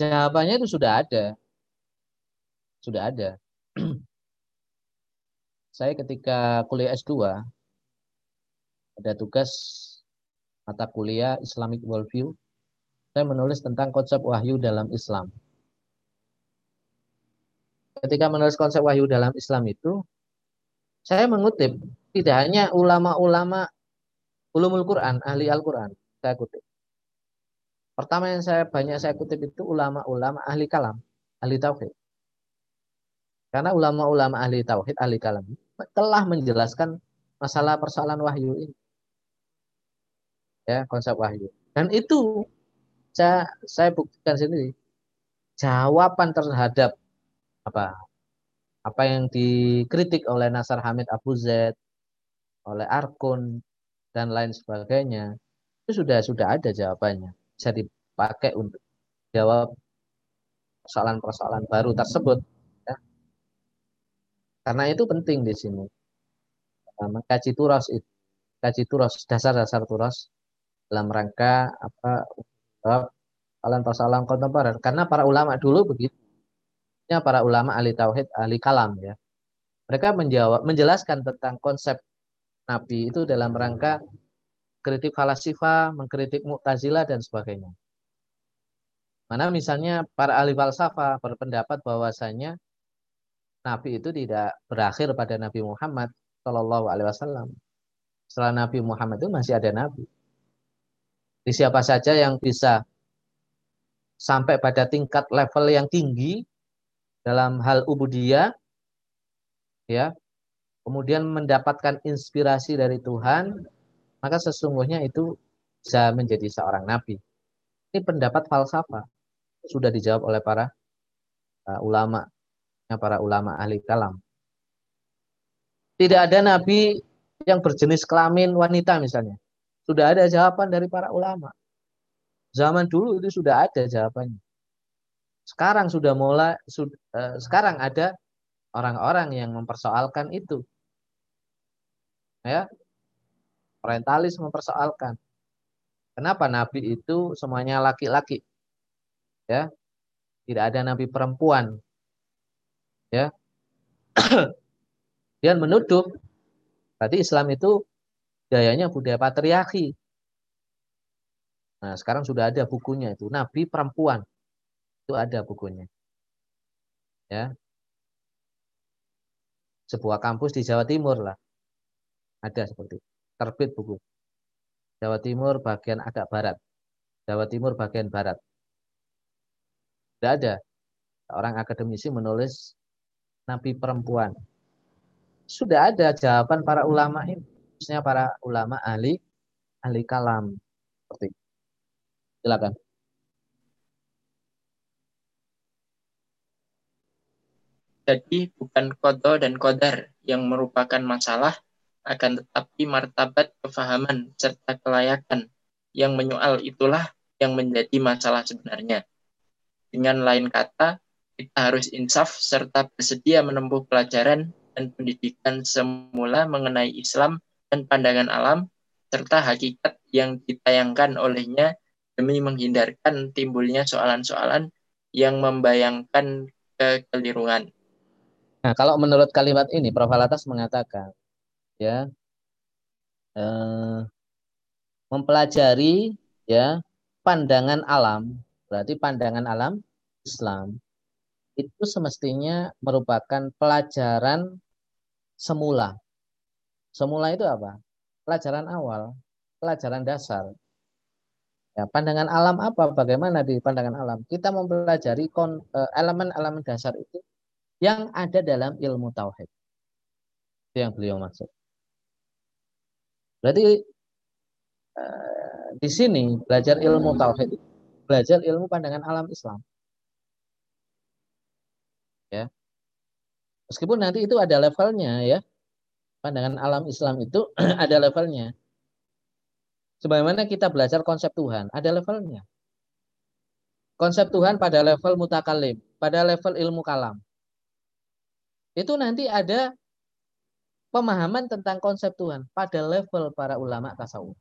Jawabannya itu sudah ada. Sudah ada. Saya ketika kuliah S dua ada tugas mata kuliah Islamic Worldview. Saya menulis tentang konsep wahyu dalam Islam. Ketika menulis konsep wahyu dalam Islam itu, saya mengutip tidak hanya ulama-ulama ulumul Quran, ahli Al-Quran, saya kutip. Pertama yang saya banyak saya kutip itu ulama-ulama ahli kalam, ahli tauhid. Karena ulama-ulama ahli tauhid, ahli kalam telah menjelaskan masalah persoalan wahyu ini. ya, konsep wahyu. Dan itu saya, saya buktikan sendiri, jawaban terhadap apa apa yang dikritik oleh Nasr Hamid Abu Zayd, oleh Arkun dan lain sebagainya, itu sudah sudah ada jawabannya, bisa dipakai untuk jawab persoalan-persoalan baru tersebut. Ya. Karena itu penting di sini, mengkaji turas itu, kaji turas, dasar-dasar turas dalam rangka apa persoalan-persoalan kontemporer. Karena para ulama dulu begitu, para ulama ahli tauhid, ahli kalam ya, mereka menjawab, menjelaskan tentang konsep Nabi itu dalam rangka kritik falsafah, mengkritik Mu'tazilah dan sebagainya. Mana misalnya para ahli falsafah berpendapat bahwasanya Nabi itu tidak berakhir pada Nabi Muhammad Shallallahu Alaihi Wasallam. Setelah Nabi Muhammad itu masih ada Nabi. Di siapa saja yang bisa sampai pada tingkat level yang tinggi dalam hal ubudiyah, ya, kemudian mendapatkan inspirasi dari Tuhan, maka sesungguhnya itu bisa menjadi seorang nabi. Ini pendapat falsafah, sudah dijawab oleh para uh, ulama, para ulama ahli kalam. Tidak ada nabi yang berjenis kelamin wanita misalnya, sudah ada jawaban dari para ulama. Zaman dulu itu sudah ada jawabannya. Sekarang sudah mulai, sudah, eh, sekarang ada orang-orang yang mempersoalkan itu, ya, orientalis mempersoalkan, kenapa nabi itu semuanya laki-laki, ya, tidak ada nabi perempuan, ya, dan menuduh, berarti Islam itu gayanya budaya patriarki. Nah, sekarang sudah ada bukunya itu, nabi perempuan. Itu ada bukunya, ya, sebuah kampus di Jawa Timur lah ada seperti itu. Terbit buku Jawa Timur bagian agak barat, Jawa Timur bagian barat, tidak ada orang akademisi menulis nabi perempuan. Sudah ada jawaban para ulama ini, khususnya para ulama ahli ahli kalam seperti itu. Silakan. Jadi bukan qada dan qadar yang merupakan masalah, akan tetapi martabat kefahaman serta kelayakan yang menyoal itulah yang menjadi masalah sebenarnya. Dengan lain kata, kita harus insaf serta bersedia menempuh pelajaran dan pendidikan semula mengenai Islam dan pandangan alam, serta hakikat yang ditayangkan olehnya demi menghindarkan timbulnya soalan-soalan yang membayangkan kekeliruan. Nah, kalau menurut kalimat ini, Profesor Alatas mengatakan, ya, eh, mempelajari ya pandangan alam, berarti pandangan alam Islam itu semestinya merupakan pelajaran semula. Semula itu apa? Pelajaran awal, pelajaran dasar. Ya, pandangan alam apa? Bagaimana di pandangan alam? Kita mempelajari kon, elemen-elemen dasar itu yang ada dalam ilmu tauhid. Itu yang beliau maksud. Berarti eh, di sini belajar ilmu tauhid, belajar ilmu pandangan alam Islam. Ya. Meskipun nanti itu ada levelnya ya. Pandangan alam Islam itu ada levelnya. Sebagaimana kita belajar konsep Tuhan, ada levelnya. Konsep Tuhan pada level mutakalim, pada level ilmu kalam. Itu nanti ada pemahaman tentang konsep Tuhan pada level para ulama tasawuf.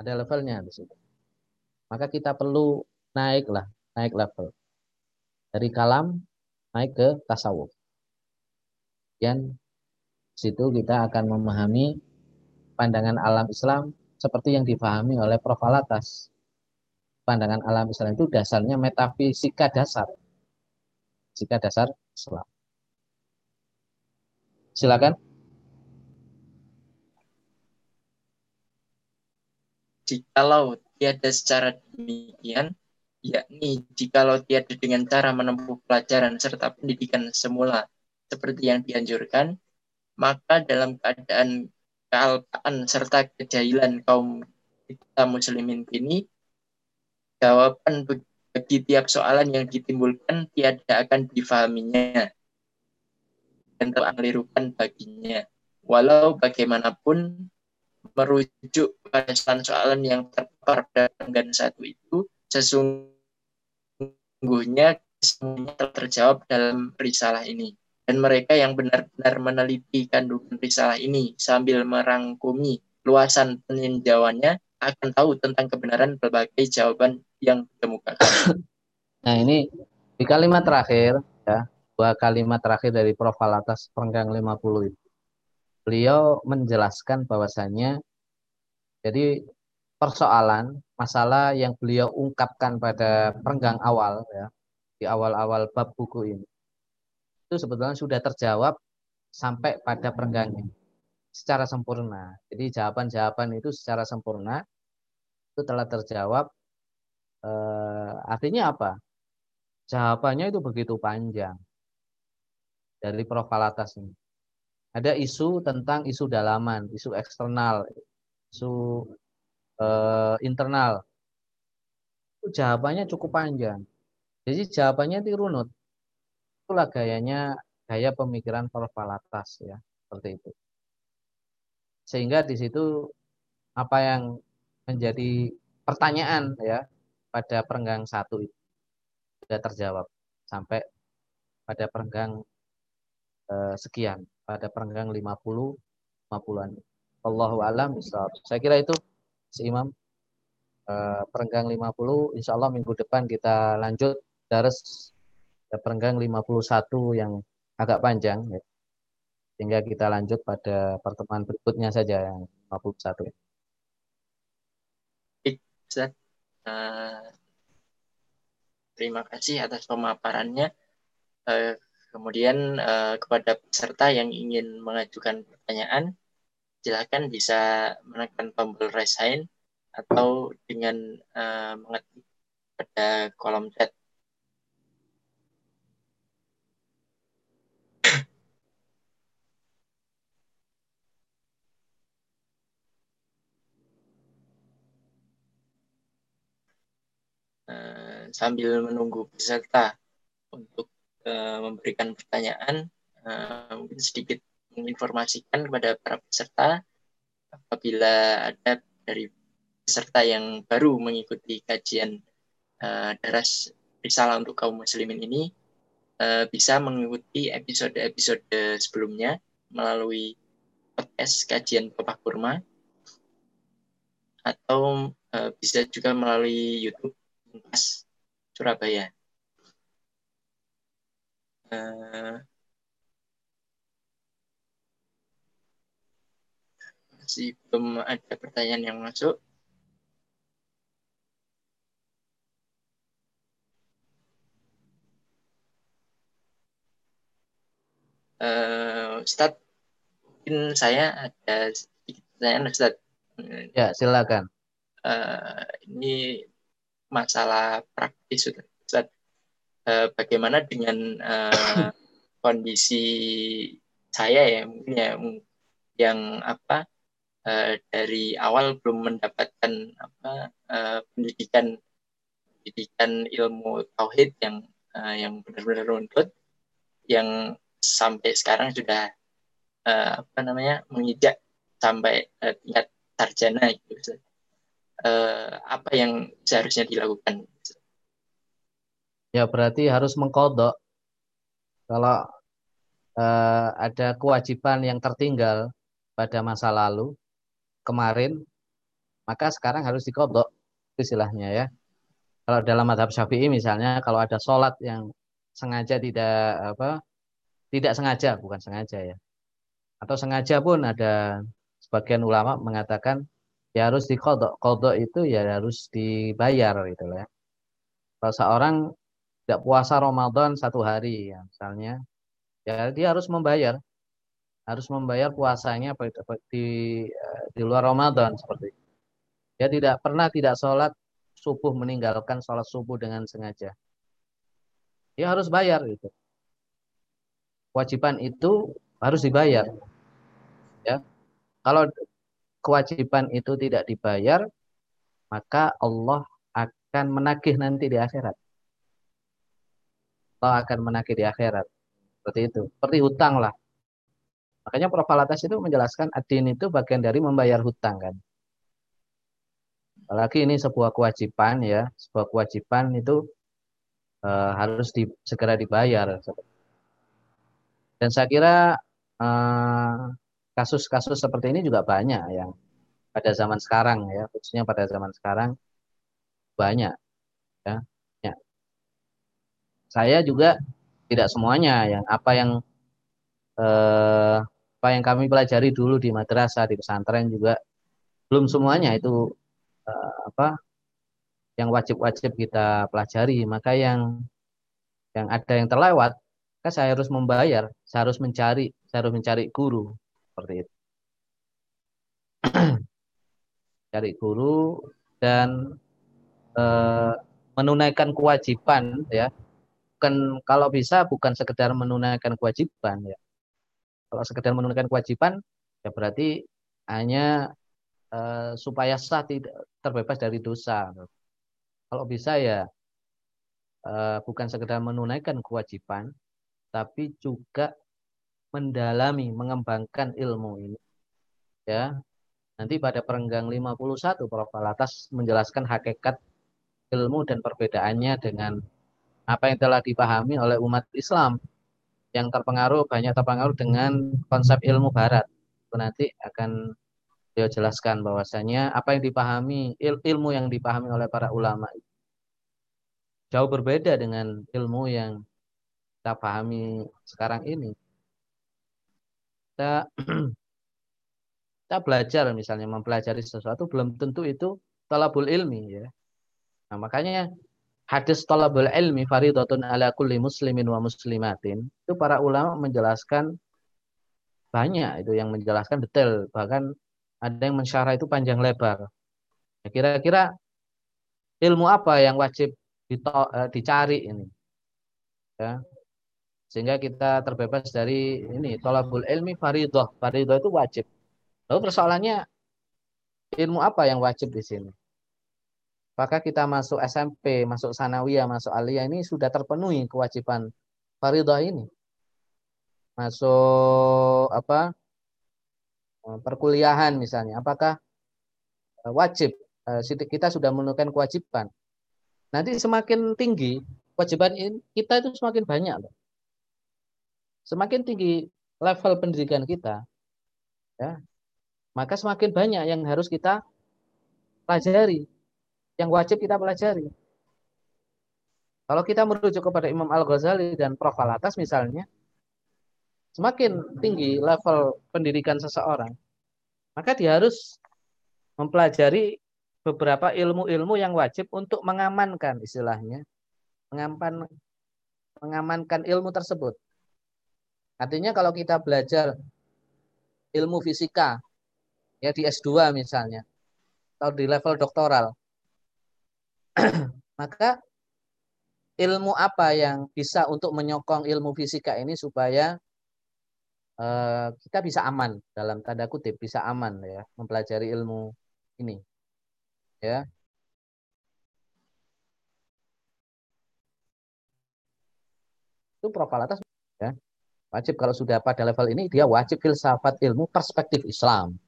Ada levelnya di situ. Maka kita perlu naiklah, naik level. Dari kalam naik ke tasawuf. Dan situ kita akan memahami pandangan alam Islam seperti yang dipahami oleh Profesor Alatas. Pandangan alam Islam itu dasarnya metafisika dasar. Jika dasar Islam. Silakan. Jikalau tiada secara demikian, yakni jikalau tiada dengan cara menempuh pelajaran serta pendidikan semula seperti yang dianjurkan, maka dalam keadaan kealpaan serta kejahilan kaum kita muslimin kini, jawaban bagi tiap soalan yang ditimbulkan tiada akan difahaminya dan teralirukan baginya. Walau bagaimanapun, merujuk pada soalan yang terpapar dengan satu itu, sesungguhnya semuanya telah terjawab dalam risalah ini. Dan mereka yang benar-benar meneliti kandungan risalah ini sambil merangkumi luasan peninjauannya akan tahu tentang kebenaran berbagai jawaban yang ditemukan. Nah, ini di kalimat terakhir, ya, dua kalimat terakhir dari Profesor Alatas perenggang lima puluh itu. Beliau menjelaskan bahwasannya, jadi persoalan, masalah yang beliau ungkapkan pada perenggang awal, ya, di awal-awal bab buku ini, itu sebetulnya sudah terjawab sampai pada perenggangnya secara sempurna. Jadi jawaban-jawaban itu secara sempurna itu telah terjawab. E, artinya apa? Jawabannya itu begitu panjang dari Profesor Alatas ini. Ada isu tentang isu dalaman, isu eksternal, isu e, internal. Itu jawabannya cukup panjang. Jadi jawabannya dirunut. Itulah gayanya, gaya pemikiran Profesor Alatas, ya, seperti itu. Sehingga di situ apa yang menjadi pertanyaan, ya, pada perenggang satu itu sudah terjawab sampai pada perenggang eh, sekian, pada perenggang lima puluh lima puluhan. Wallahu a'lam bishawab. Saya kira itu seimam eh, perenggang lima puluh. Insyaallah minggu depan kita lanjut daras perenggang lima puluh satu yang agak panjang, ya. Sehingga kita lanjut pada pertemuan berikutnya saja yang lima puluh satu. Uh, terima kasih atas pemaparannya. Uh, kemudian uh, kepada peserta yang ingin mengajukan pertanyaan, silakan bisa menekan tombol raise hand atau dengan uh, mengetik pada kolom chat. Sambil menunggu peserta untuk uh, memberikan pertanyaan, uh, mungkin sedikit menginformasikan kepada para peserta apabila ada dari peserta yang baru mengikuti kajian uh, daras Risalah Untuk Kaum Muslimin ini uh, bisa mengikuti episode-episode sebelumnya melalui podcast kajian Bapak Kurma atau uh, bisa juga melalui YouTube Untas Surabaya. Uh, masih belum ada pertanyaan yang masuk. Uh, Ustaz, mungkin saya ada sedikit pertanyaan, Ustaz. Ya, silakan. Uh, ini masalah praktis, Ustaz. Eh, bagaimana dengan eh, kondisi saya, ya, mungkin ya, yang apa eh, dari awal belum mendapatkan apa eh, pendidikan pendidikan ilmu tauhid yang eh, yang benar-benar runtut, yang sampai sekarang sudah eh, apa namanya menginjak sampai eh, tingkat sarjana, gitu, Ustaz. Uh, apa yang seharusnya dilakukan? Ya, berarti harus mengkodok. Kalau uh, ada kewajiban yang tertinggal pada masa lalu, kemarin, maka sekarang harus dikodok, istilahnya, ya. Kalau dalam mazhab Syafi'i misalnya, kalau ada sholat yang sengaja tidak apa, tidak sengaja, bukan sengaja, ya. Atau sengaja pun ada sebagian ulama mengatakan ya harus dikodok. Kodok itu ya harus dibayar, gitu lah, ya. Kalau seorang tidak puasa Ramadan satu hari, ya, misalnya, ya dia harus membayar, harus membayar puasanya di di luar Ramadan seperti itu. Dia tidak pernah tidak sholat subuh, meninggalkan sholat subuh dengan sengaja. Dia harus bayar, gitu. Kewajiban itu harus dibayar. Ya. Kalau kewajiban itu tidak dibayar, maka Allah akan menagih nanti di akhirat. Allah akan menagih di akhirat. Seperti itu. Seperti hutang lah. Makanya Profesor Alatas itu menjelaskan ad-din itu bagian dari membayar hutang kan. Apalagi ini sebuah kewajiban ya. Sebuah kewajiban itu e, harus di, segera dibayar. Dan saya kira e, kasus-kasus seperti ini juga banyak yang pada zaman sekarang ya. Khususnya pada zaman sekarang banyak. Ya. Ya. Saya juga tidak semuanya yang apa yang e, apa yang kami pelajari dulu di madrasah, di pesantren juga belum semuanya itu eh, apa yang wajib-wajib kita pelajari. Maka yang yang ada yang terlewat, kan saya harus membayar, saya harus mencari, saya harus mencari guru seperti itu. Cari guru dan eh, menunaikan kewajiban ya. Bukan, kalau bisa bukan sekedar menunaikan kewajiban ya. Kalau sekedar menunaikan kewajiban, ya berarti hanya uh, supaya sah tidak terbebas dari dosa. Kalau bisa ya uh, bukan sekedar menunaikan kewajiban, tapi juga mendalami, mengembangkan ilmu ini. Ya, nanti pada perenggang lima puluh satu, Profesor Alatas menjelaskan hakikat ilmu dan perbedaannya dengan apa yang telah dipahami oleh umat Islam. Yang terpengaruh, banyak terpengaruh dengan konsep ilmu barat. Nanti akan beliau jelaskan bahwasanya apa yang dipahami, il, ilmu yang dipahami oleh para ulama jauh berbeda dengan ilmu yang kita pahami sekarang ini. Kita, kita belajar misalnya, mempelajari sesuatu, belum tentu itu talabul ilmi. Ya. Nah, makanya hadis talabul ilmi faridatun ala kulli muslimin wa muslimatin. Itu para ulama menjelaskan banyak, itu yang menjelaskan detail. Bahkan ada yang mensyarah itu panjang lebar. Ya, kira-kira ilmu apa yang wajib dito- dicari ini? Ya. Sehingga kita terbebas dari ini. Talabul ilmi faridah. Faridah itu wajib. Lalu persoalannya ilmu apa yang wajib di sini? Maka kita masuk S M P, masuk Sanawiyah, masuk Aliyah ini sudah terpenuhi kewajiban faridah ini. Masuk apa perkuliahan misalnya, apakah wajib? Kita sudah menunaikan kewajiban. Nanti semakin tinggi kewajiban ini, kita itu semakin banyak. Semakin tinggi level pendidikan kita, ya, maka semakin banyak yang harus kita pelajari. Yang wajib kita pelajari. Kalau kita merujuk kepada Imam Al-Ghazali dan Profesor Alatas misalnya, semakin tinggi level pendidikan seseorang, maka dia harus mempelajari beberapa ilmu-ilmu yang wajib untuk mengamankan istilahnya, mengaman, mengamankan ilmu tersebut. Artinya kalau kita belajar ilmu fisika, ya di S dua misalnya, atau di level doktoral, maka ilmu apa yang bisa untuk menyokong ilmu fisika ini supaya uh, kita bisa aman, dalam tanda kutip bisa aman ya mempelajari ilmu ini ya. Itu Profesor Alatas ya. Wajib kalau sudah pada level ini, dia wajib filsafat ilmu perspektif Islam.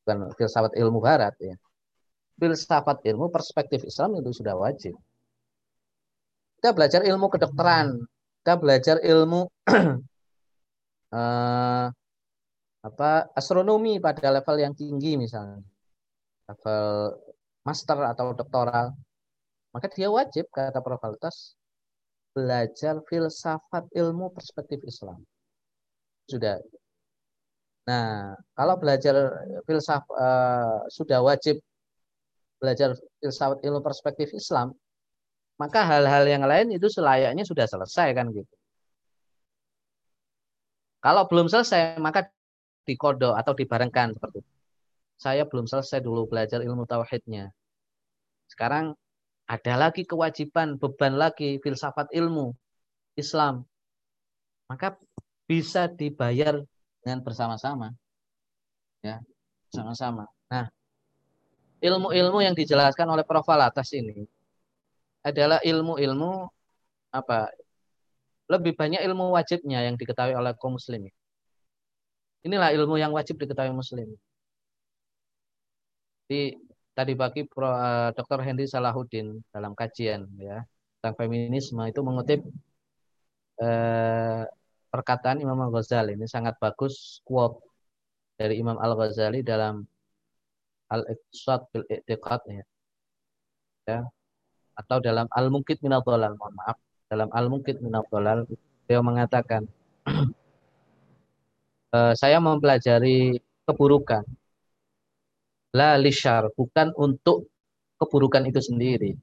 Bukan filsafat ilmu barat ya. Filsafat ilmu perspektif Islam itu sudah wajib. Kita belajar ilmu kedokteran, kita belajar ilmu eh, apa astronomi pada level yang tinggi misalnya, level master atau doktoral, maka dia wajib kata Profesor Alatas belajar filsafat ilmu perspektif Islam sudah. Nah kalau belajar filsafat eh, sudah wajib belajar filsafat ilmu perspektif Islam, maka hal-hal yang lain itu selayaknya sudah selesai kan gitu. Kalau belum selesai maka dikodo atau dibarengkan seperti itu. Saya belum selesai dulu belajar ilmu tauhidnya. Sekarang ada lagi kewajiban, beban lagi filsafat ilmu Islam. Maka bisa dibayar dengan bersama-sama. Ya, sama-sama. Nah, ilmu-ilmu yang dijelaskan oleh Profesor Alatas ini adalah ilmu-ilmu apa? Lebih banyak ilmu wajibnya yang diketahui oleh kaum muslimin. Inilah ilmu yang wajib diketahui muslim. Di tadi pagi Doktor Hendri Salahuddin dalam kajian ya tentang feminisme itu mengutip eh, perkataan Imam Al-Ghazali. Ini sangat bagus quote dari Imam Al-Ghazali dalam Al-Iqtisad bil I'tiqad ya. Ya. Atau dalam Al-Munqidh minadh Dhalal, mohon maaf, dalam Al-Munqidh minadh Dhalal beliau mengatakan eh, saya mempelajari keburukan la lishar, bukan untuk keburukan itu sendiri.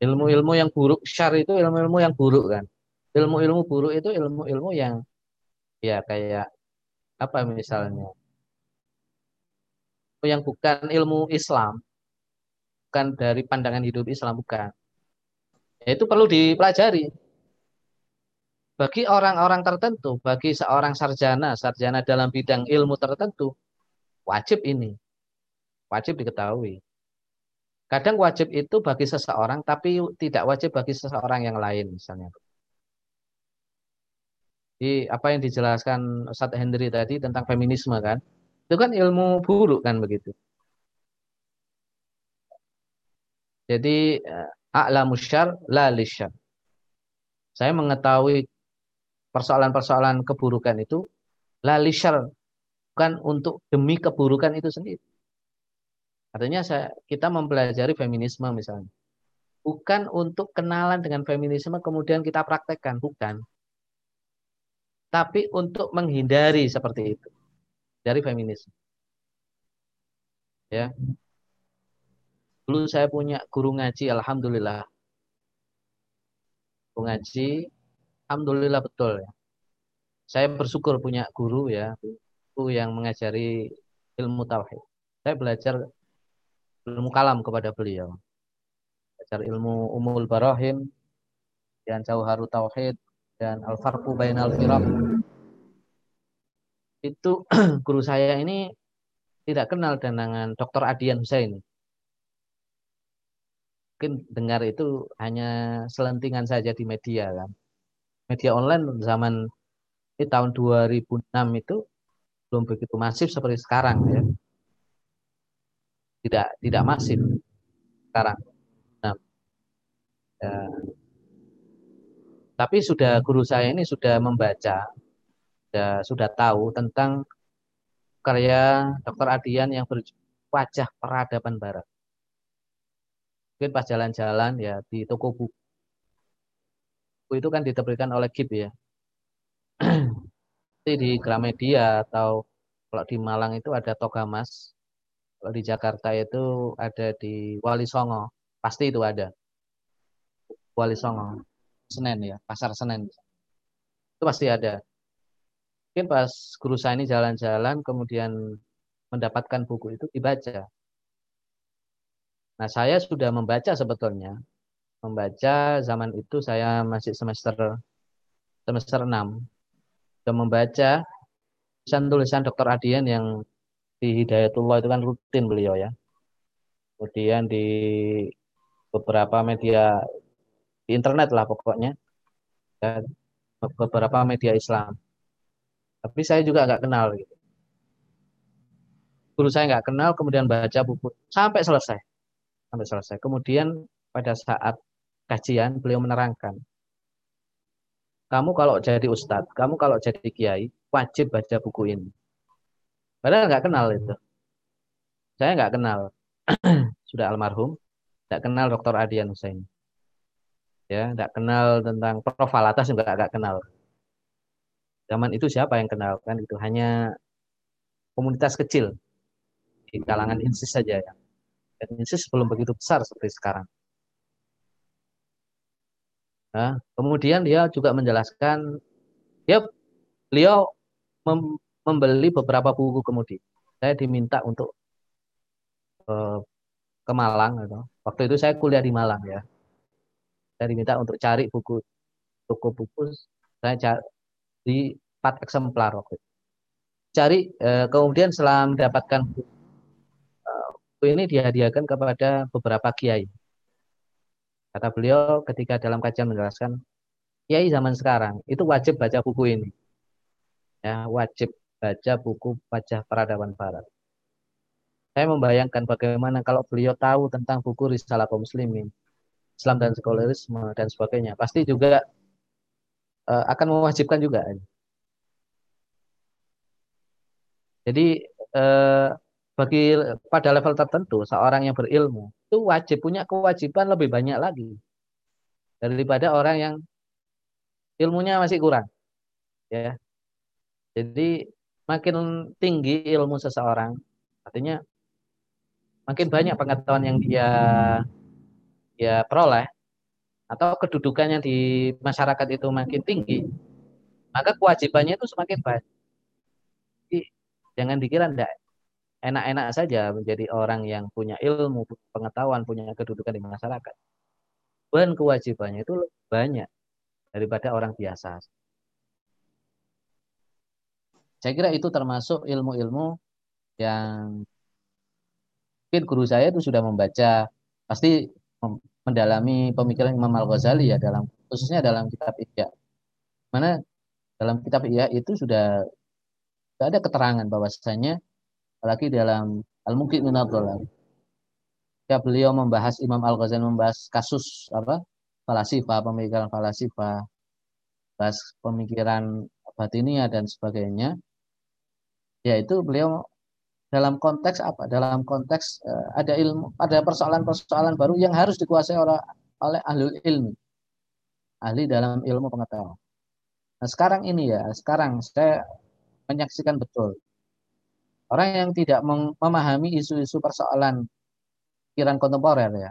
Ilmu-ilmu yang buruk, syar itu ilmu-ilmu yang buruk kan. Ilmu-ilmu buruk itu ilmu-ilmu yang ya kayak apa misalnya? Yang bukan ilmu Islam, bukan dari pandangan hidup Islam, bukan. Ya, itu perlu dipelajari. Bagi orang-orang tertentu, bagi seorang sarjana, sarjana dalam bidang ilmu tertentu, wajib ini. Wajib diketahui. Kadang wajib itu bagi seseorang, tapi tidak wajib bagi seseorang yang lain, misalnya. Jadi apa yang dijelaskan Ustaz Hendri tadi tentang feminisme kan, itu kan ilmu buruk kan begitu. Jadi a'lamu syarr la lisyarr. Saya mengetahui persoalan-persoalan keburukan itu la lisyarr, bukan untuk demi keburukan itu sendiri. Artinya saya, kita mempelajari feminisme misalnya. Bukan untuk kenalan dengan feminisme kemudian kita praktekkan. Bukan. Tapi untuk menghindari seperti itu. Dari feminisme. Ya. Dulu saya punya guru ngaji, alhamdulillah. Guru ngaji, alhamdulillah betul. Ya. Saya bersyukur punya guru ya. Guru yang mengajari ilmu tauhid. Saya belajar ilmu kalam kepada beliau. Belajar ilmu Umul Barahim dan Jauharu Tauhid dan Al-Farqu Bainal Firaq. Itu guru saya ini tidak kenal dengan Doktor Adian Hussein. Mungkin dengar itu hanya selentingan saja di media kan. Media online zaman di tahun dua ribu enam itu belum begitu masif seperti sekarang ya. tidak tidak masif sekarang. Nah, ya. Tapi sudah guru saya ini sudah membaca, sudah, sudah tahu tentang karya Doktor Adian yang berjudul Wajah Peradaban Barat. Mungkin pas jalan-jalan ya di toko buku. Buku itu kan diterbitkan oleh G I B ya. Di Gramedia atau kalau di Malang itu ada Togamas. Kalau di Jakarta itu ada di Wali Songo, pasti itu ada. Wali Songo, Senen ya, Pasar Senen. Itu pasti ada. Mungkin pas guru saya ini jalan-jalan kemudian mendapatkan buku itu dibaca. Nah, saya sudah membaca sebetulnya. Membaca zaman itu saya masih semester semester enam. Sudah membaca tulisan-tulisan Doktor Adian yang di Hidayatullah itu kan rutin beliau ya. Kemudian di beberapa media di internet lah pokoknya. Dan beberapa media Islam. Tapi saya juga nggak kenal gitu. Guru saya nggak kenal, kemudian baca buku sampai selesai. Sampai selesai. Kemudian pada saat kajian beliau menerangkan. Kamu kalau jadi ustadz, kamu kalau jadi kiai, wajib baca buku ini. Padahal nggak kenal itu. Saya nggak kenal. Sudah almarhum. Nggak kenal Doktor Adian Hussein. Ya, nggak kenal tentang Profesor Alatas juga nggak kenal. Zaman itu siapa yang kenal kan? Itu hanya komunitas kecil. Di kalangan INSIS saja ya. Dan INSIS belum begitu besar seperti sekarang. Nah, kemudian dia juga menjelaskan. Ya, beliau mem- membeli beberapa buku kemudian. Saya diminta untuk uh, ke Malang. Gitu. Waktu itu saya kuliah di Malang ya. Saya diminta untuk cari buku. Toko buku saya cari di empat eksemplar waktu itu. cari, eh, kemudian setelah mendapatkan buku, eh, buku ini dihadiahkan kepada beberapa kiai. Kata beliau ketika dalam kajian menjelaskan, kiai zaman sekarang itu wajib baca buku ini. Ya, wajib baca buku Wajah Peradaban Barat. Saya membayangkan bagaimana kalau beliau tahu tentang buku Risalah Kaum Muslimin, Islam dan Sekularisme dan sebagainya, pasti juga uh, akan mewajibkan juga. Jadi uh, bagi pada level tertentu seorang yang berilmu itu wajib punya kewajiban lebih banyak lagi daripada orang yang ilmunya masih kurang. Ya, jadi makin tinggi ilmu seseorang, artinya makin banyak pengetahuan yang dia ya peroleh atau kedudukannya di masyarakat itu makin tinggi, maka kewajibannya itu semakin banyak. Jadi, jangan dikira enggak enak-enak saja menjadi orang yang punya ilmu, punya pengetahuan, punya kedudukan di masyarakat. Dan kewajibannya itu lebih banyak daripada orang biasa. Saya kira itu termasuk ilmu-ilmu yang mungkin guru saya itu sudah membaca, pasti mendalami pemikiran Imam Al-Ghazali ya, dalam khususnya dalam kitab Ihya. Mana dalam kitab Ihya itu sudah, sudah ada keterangan bahwasanya lagi dalam Al-Muqit Minadzalam. Ketika beliau membahas Imam Al-Ghazali membahas kasus apa? Falasifa, pemikiran falasifa, bahas pemikiran batiniyah dan sebagainya. Yaitu beliau dalam konteks apa? Dalam konteks uh, ada ilmu, ada persoalan-persoalan baru yang harus dikuasai oleh, oleh ahli ilmu, ahli dalam ilmu pengetahuan. Nah sekarang ini ya, sekarang saya menyaksikan betul orang yang tidak memahami isu-isu persoalan pikiran kontemporer ya,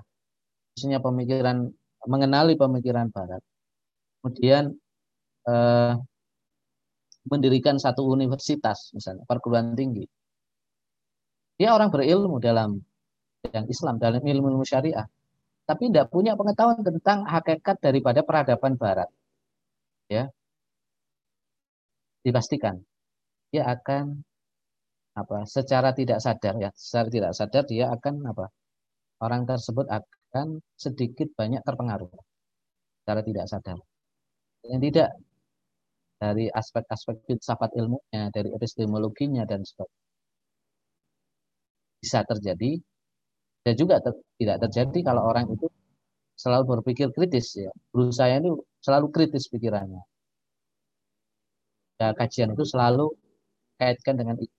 khususnya pemikiran mengenali pemikiran Barat, kemudian uh, mendirikan satu universitas misalnya perguruan tinggi. Dia orang berilmu dalam yang Islam, dalam ilmu syariah, tapi tidak punya pengetahuan tentang hakikat daripada peradaban Barat. Ya, dipastikan dia akan apa? Secara tidak sadar ya, secara tidak sadar dia akan apa? Orang tersebut akan sedikit banyak terpengaruh secara tidak sadar. Yang tidak dari aspek-aspek filsafat ilmunya, dari epistemologinya dan sebagainya. Bisa terjadi dan juga ter, tidak terjadi kalau orang itu selalu berpikir kritis ya. Guru saya ini selalu kritis pikirannya. Ya, kajian itu selalu kaitkan dengan itu.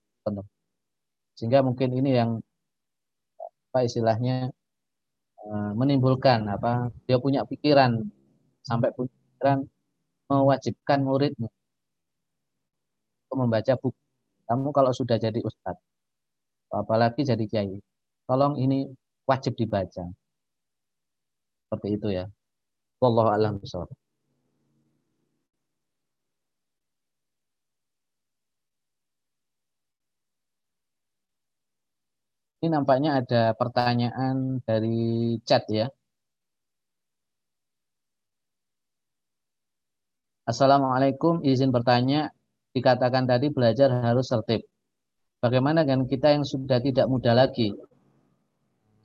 Sehingga mungkin ini yang apa istilahnya menimbulkan apa dia punya pikiran sampai punya pikiran mewajibkan muridnya untuk membaca buku. Kamu kalau sudah jadi ustadz, apalagi jadi kiai, tolong ini wajib dibaca. Seperti itu ya. Wallahu a'lam bishawab. Ini nampaknya ada pertanyaan dari chat ya. Assalamualaikum, izin bertanya, dikatakan tadi belajar harus tertib. Bagaimana dengan kita yang sudah tidak muda lagi?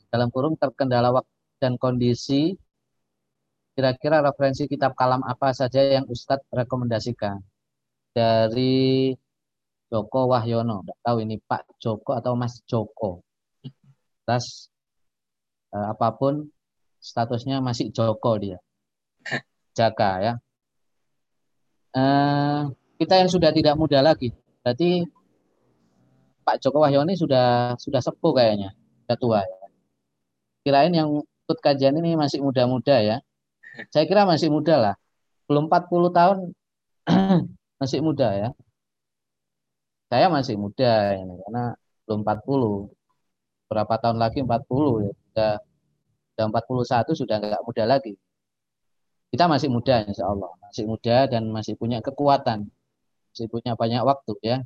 Dalam kurung terkendala waktu dan kondisi, kira-kira referensi kitab kalam apa saja yang Ustadz rekomendasikan? Dari Joko Wahyono, tidak tahu ini Pak Joko atau Mas Joko. Atas eh, apapun statusnya masih Joko dia. Jaka ya. Eh, kita yang sudah tidak muda lagi, berarti Pak Joko Wahyono sudah sudah sepuh kayaknya, sudah tua. Ya. Kirain yang ikut kajian ini masih muda-muda ya. Saya kira masih muda lah. Belum empat puluh tahun masih muda ya. Saya masih muda ini karena belum empat puluh. Berapa tahun lagi empat puluh ya. Sudah sudah empat puluh satu sudah enggak muda lagi. Kita masih muda insyaallah, masih muda dan masih punya kekuatan. Masih punya banyak waktu ya.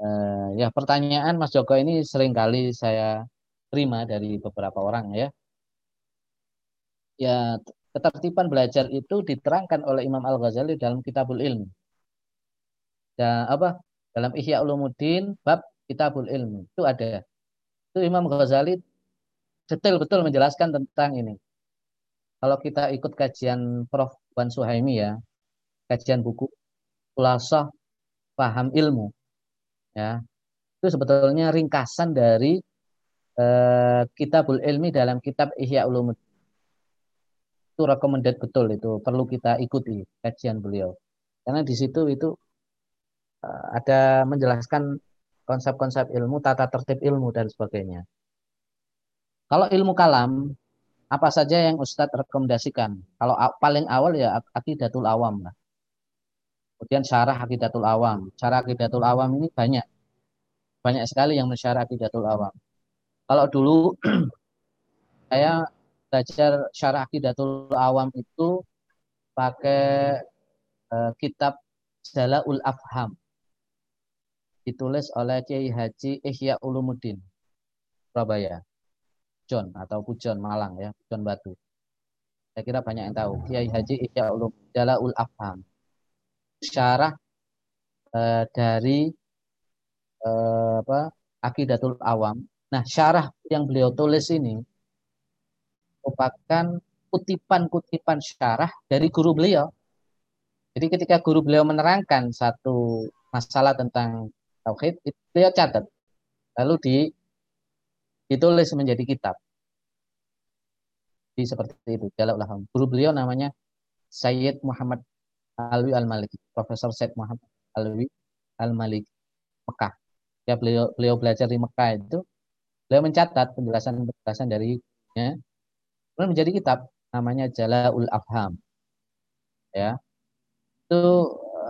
Uh, ya pertanyaan Mas Joko ini seringkali saya terima dari beberapa orang ya. Ya ketertiban belajar itu diterangkan oleh Imam Al-Ghazali dalam Kitabul Ilmi. Dan apa Dalam Ihya Ulumuddin, bab Kitabul Ilmi, itu ada. Itu Imam Ghazali detail betul menjelaskan tentang ini. Kalau kita ikut kajian Profesor Wan ya, kajian buku Kulasah Paham Ilmu, ya, itu sebetulnya ringkasan dari eh, Kitabul Ilmi dalam kitab Ihya Ulumuddin. Itu recommended betul, itu perlu kita ikuti kajian beliau. Karena di situ itu ada menjelaskan konsep-konsep ilmu, tata tertib ilmu dan sebagainya. Kalau ilmu kalam, apa saja yang Ustadz rekomendasikan? Kalau paling awal ya Aqidatul Awam lah. Kemudian syarah Aqidatul Awam. Syarah Aqidatul Awam ini banyak, banyak sekali yang mensyarah Aqidatul Awam. Kalau dulu saya belajar syarah Aqidatul Awam itu pakai eh, kitab Jala'ul Afham, ditulis oleh Kiai Haji Ihya Ulumuddin, Surabaya, John atau Pujon Malang ya, Pujon Batu. Saya kira banyak yang tahu. Kiai Haji Ihya Ulumuddin, Jala'ul Afham, syarah eh, dari eh, apa Aqidatul Awam. Nah, syarah yang beliau tulis ini merupakan kutipan-kutipan syarah dari guru beliau. Jadi ketika guru beliau menerangkan satu masalah tentang tauhid, beliau catat, lalu di, ditulis menjadi kitab. Jadi seperti itu, Jala'ul Afham. Guru beliau namanya Sayyid Muhammad Alwi Al-Maliki, Profesor Syekh Muhammad Alwi Al-Maliki, Mekah. Ya, beliau, beliau belajar di Mekah itu, beliau mencatat penjelasan-penjelasan darinya, kemudian menjadi kitab, namanya Jala'ul Afham. Ya, itu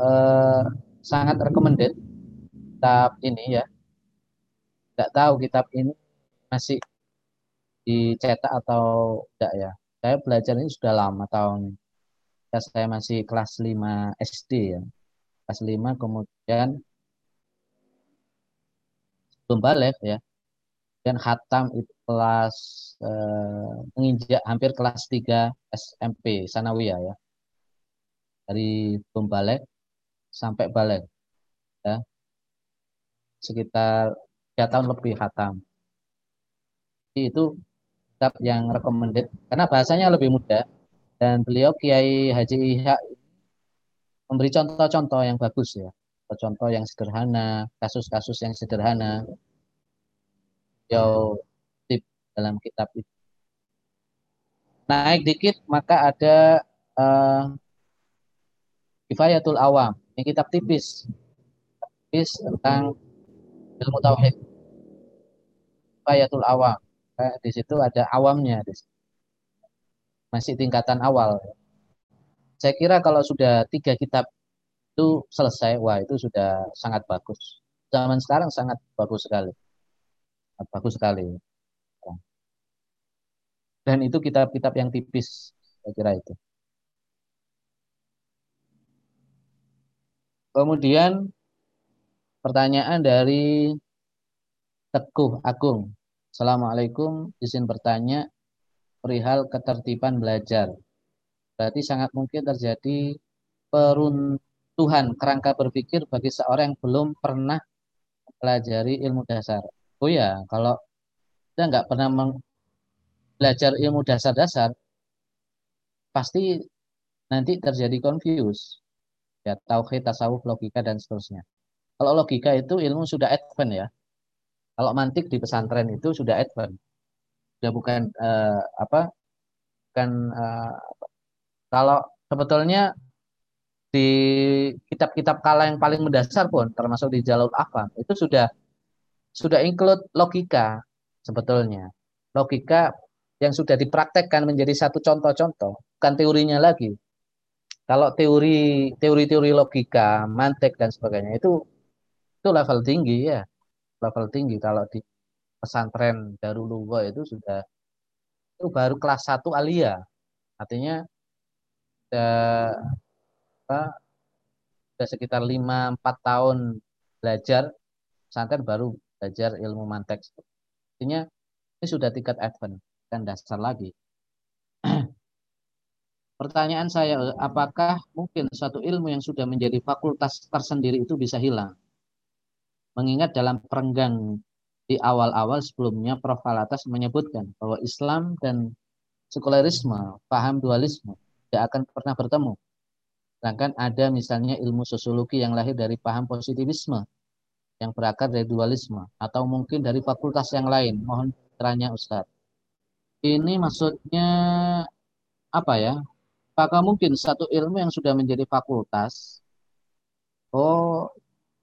eh, sangat recommended. Kitab ini ya, nggak tahu kitab ini masih dicetak atau enggak ya. Saya belajar ini sudah lama, tahun saya masih kelas lima S D ya, kelas lima, kemudian belum balik ya, dan khatam itu kelas eh, menginjak hampir kelas tiga S M P Sanawiyah ya, dari belum balik sampai balik ya, sekitar tiga tahun lebih khatam. Jadi itu kitab yang recommended karena bahasanya lebih mudah dan beliau Kiai Haji Ihya memberi contoh-contoh yang bagus ya, contoh yang sederhana, kasus-kasus yang sederhana. Beliau tip dalam kitab itu. Naik dikit maka ada uh, Kifayatul Awam, ini kitab tipis, tipis tentang ilmu tauhid. Kifayatul Awam. Eh, di situ ada awamnya. Masih tingkatan awal. Saya kira kalau sudah tiga kitab itu selesai, wah itu sudah sangat bagus. Zaman sekarang sangat bagus sekali. Sangat bagus sekali. Dan itu kitab-kitab yang tipis, saya kira itu. Kemudian pertanyaan dari Teguh Agung. Assalamualaikum, izin bertanya perihal ketertiban belajar. Berarti sangat mungkin terjadi peruntuhan kerangka berpikir bagi seorang yang belum pernah mempelajari ilmu dasar. Oh ya, kalau kita nggak pernah belajar ilmu dasar-dasar, pasti nanti terjadi confuse. Ya, tauhid, tasawuf, logika, dan seterusnya. Kalau logika itu ilmu sudah advent ya. Kalau mantik di pesantren itu sudah advent. Sudah bukan uh, apa? Kan uh, kalau sebetulnya di kitab-kitab kala yang paling mendasar pun termasuk di Jala'ul Afham itu sudah sudah include logika sebetulnya. Logika yang sudah dipraktekkan menjadi satu contoh-contoh, bukan teorinya lagi. Kalau teori teori-teori logika, mantik dan sebagainya itu itu level tinggi ya, level tinggi. Kalau di pesantren Darul Ulwa itu sudah itu baru kelas satu alia, artinya sudah, apa, sudah sekitar lima sampai empat tahun belajar pesantren baru belajar ilmu mantek, artinya ini sudah tingkat advent dan dasar lagi. Pertanyaan saya, apakah mungkin suatu ilmu yang sudah menjadi fakultas tersendiri itu bisa hilang? Mengingat dalam perenggan di awal-awal sebelumnya Profesor Alatas menyebutkan bahwa Islam dan sekulerisme, paham dualisme, tidak akan pernah bertemu. Sedangkan ada misalnya ilmu sosiologi yang lahir dari paham positivisme yang berakar dari dualisme atau mungkin dari fakultas yang lain. Mohon terangnya Ustaz. Ini maksudnya apa ya? Apakah mungkin satu ilmu yang sudah menjadi fakultas, oh,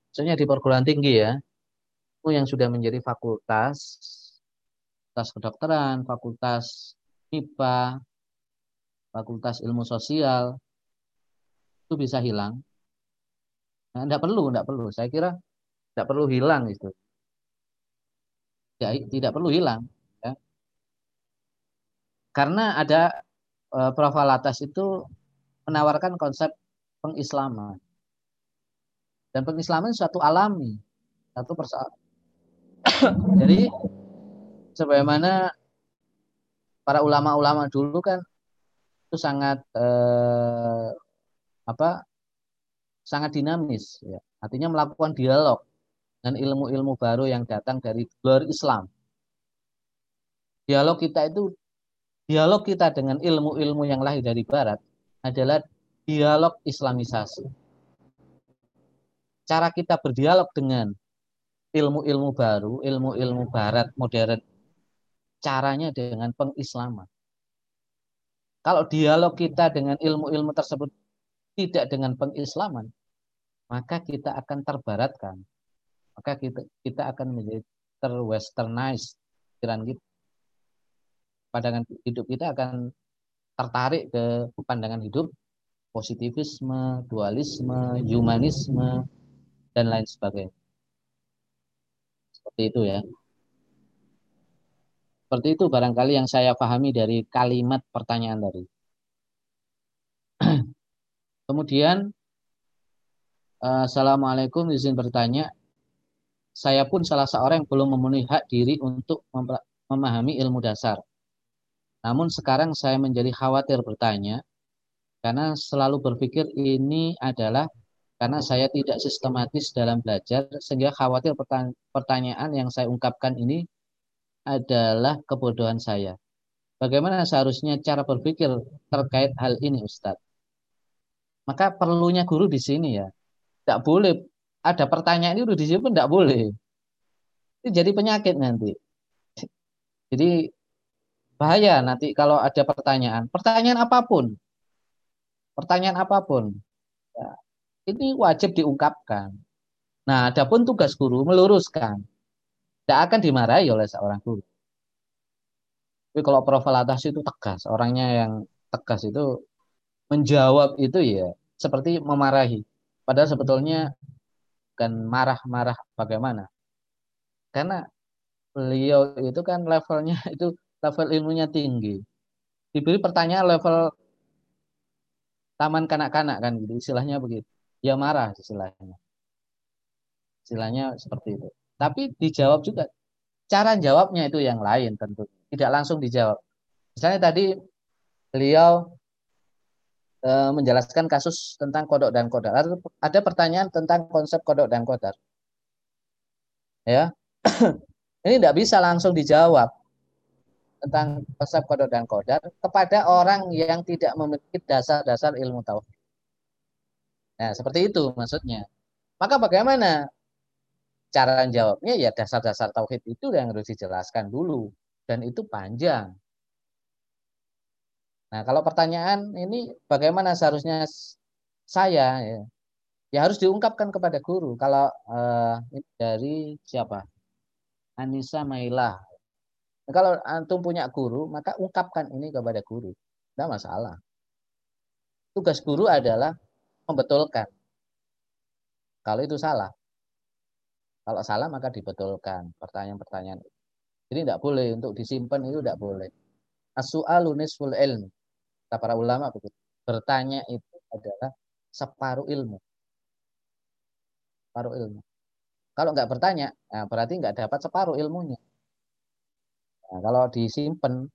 misalnya di perguruan tinggi ya, ilmu yang sudah menjadi fakultas, fakultas kedokteran, fakultas M I P A, fakultas ilmu sosial, itu bisa hilang? Nah, enggak perlu, enggak perlu. Saya kira tidak perlu hilang itu. Tidak, tidak perlu hilang. Ya. Karena ada e, Profesor Alatas itu menawarkan konsep pengislaman. Dan pengislaman suatu alami. Satu persoalan. Jadi, sebagaimana para ulama-ulama dulu kan itu sangat e, apa sangat dinamis. Ya. Artinya melakukan dialog dan ilmu-ilmu baru yang datang dari luar Islam. Dialog kita itu, dialog kita dengan ilmu-ilmu yang lahir dari Barat adalah dialog Islamisasi. Cara kita berdialog dengan ilmu-ilmu baru, ilmu-ilmu Barat modern, caranya dengan pengislaman. Kalau dialog kita dengan ilmu-ilmu tersebut tidak dengan pengislaman, maka kita akan terbaratkan. Maka kita, kita akan menjadi terwesternized pikiran kita. Pandangan hidup kita akan tertarik ke pandangan hidup positivisme, dualisme, humanisme, dan lain sebagainya. Seperti itu ya. Seperti itu barangkali yang saya pahami dari kalimat pertanyaan tadi. Kemudian, assalamualaikum, izin bertanya. Saya pun salah seorang yang belum memenuhi hak diri untuk memahami ilmu dasar. Namun sekarang saya menjadi khawatir bertanya, karena selalu berpikir ini adalah karena saya tidak sistematis dalam belajar, sehingga khawatir pertanyaan yang saya ungkapkan ini adalah kebodohan saya. Bagaimana seharusnya cara berpikir terkait hal ini, Ustadz? Maka perlunya guru di sini ya. Tidak boleh ada pertanyaan itu disimpan, tidak boleh. Itu jadi penyakit nanti. Jadi bahaya nanti kalau ada pertanyaan. Pertanyaan apapun. Pertanyaan apapun. Ya, ini wajib diungkapkan. Nah, adapun tugas guru meluruskan. Tidak akan dimarahi oleh seorang guru. Tapi kalau Profesor Alatas itu tegas. Orangnya yang tegas itu menjawab itu ya seperti memarahi. Padahal sebetulnya bukan marah-marah bagaimana. Karena beliau itu kan levelnya itu level ilmunya tinggi. Diberi pertanyaan level taman kanak-kanak kan gitu. Istilahnya begitu. Ya marah istilahnya. Istilahnya seperti itu. Tapi dijawab juga. Cara jawabnya itu yang lain tentu. Tidak langsung dijawab. Misalnya tadi beliau menjelaskan kasus tentang kodok dan kodar. Ada pertanyaan tentang konsep kodok dan kodar. Ya, ini tidak bisa langsung dijawab tentang konsep kodok dan kodar kepada orang yang tidak memiliki dasar-dasar ilmu tauhid. Nah, seperti itu maksudnya. Maka bagaimana cara jawabnya? Ya, dasar-dasar tauhid itu yang harus dijelaskan dulu dan itu panjang. Nah, kalau pertanyaan ini bagaimana seharusnya saya ya, ya harus diungkapkan kepada guru. Kalau eh, ini dari siapa? Anissa Mailah. Nah, kalau antum punya guru, maka ungkapkan ini kepada guru. Tidak masalah. Tugas guru adalah membetulkan. Kalau itu salah. Kalau salah maka dibetulkan pertanyaan-pertanyaan. Jadi tidak boleh untuk disimpan, itu tidak boleh. As-su'alu nisful ilm. Kata para ulama begitu. Bertanya itu adalah separuh ilmu. Separuh ilmu. Kalau nggak bertanya, nah berarti nggak dapat separuh ilmunya. Nah, kalau disimpan,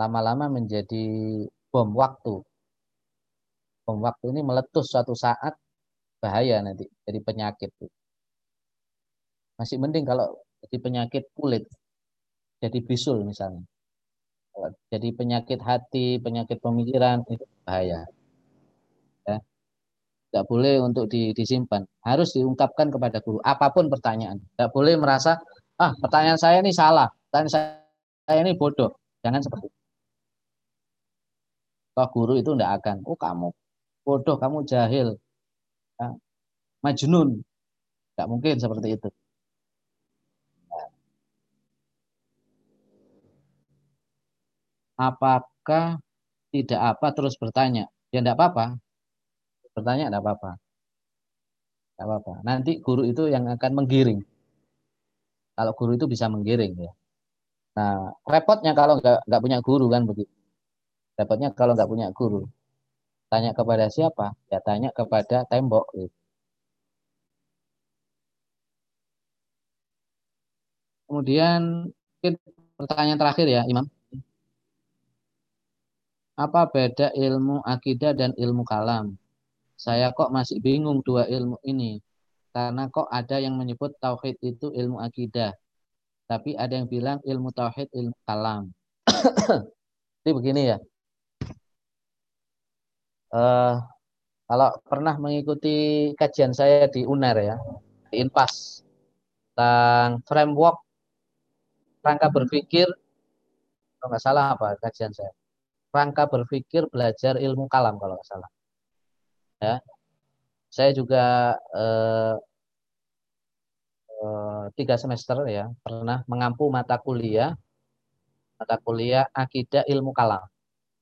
lama-lama menjadi bom waktu. Bom waktu ini meletus suatu saat, bahaya nanti. Jadi penyakit. Masih mending kalau jadi penyakit kulit, jadi bisul misalnya. Kalau jadi penyakit hati, penyakit pemikiran, itu bahaya. Ya. Tidak boleh untuk disimpan. Harus diungkapkan kepada guru. Apapun pertanyaan. Tidak boleh merasa, ah pertanyaan saya ini salah. Pertanyaan saya ini bodoh. Jangan seperti itu. Kalau guru itu tidak akan, oh kamu bodoh, kamu jahil. Ya. Majnun. Tidak mungkin seperti itu. Apakah tidak apa terus bertanya? Ya tidak apa-apa. Bertanya tidak apa-apa. Tidak apa-apa. Nanti guru itu yang akan menggiring. Kalau guru itu bisa menggiring. Ya. Nah, repotnya kalau nggak nggak punya guru kan begitu. Repotnya kalau nggak punya guru. Tanya kepada siapa? Ya tanya kepada tembok. Gitu. Kemudian mungkin pertanyaan terakhir ya, Imam. Apa beda ilmu akidah dan ilmu kalam? Saya kok masih bingung dua ilmu ini. Karena kok ada yang menyebut tauhid itu ilmu akidah. Tapi ada yang bilang ilmu tauhid ilmu kalam. Jadi begini ya. Uh, kalau pernah mengikuti kajian saya di U N E R ya. Di INPAS. Tentang framework. Rangka berpikir. Kalau nggak salah apa kajian saya. Rangka berpikir belajar ilmu kalam kalau nggak salah. Ya, saya juga eh, eh, tiga semester ya pernah mengampu mata kuliah mata kuliah akidah ilmu kalam.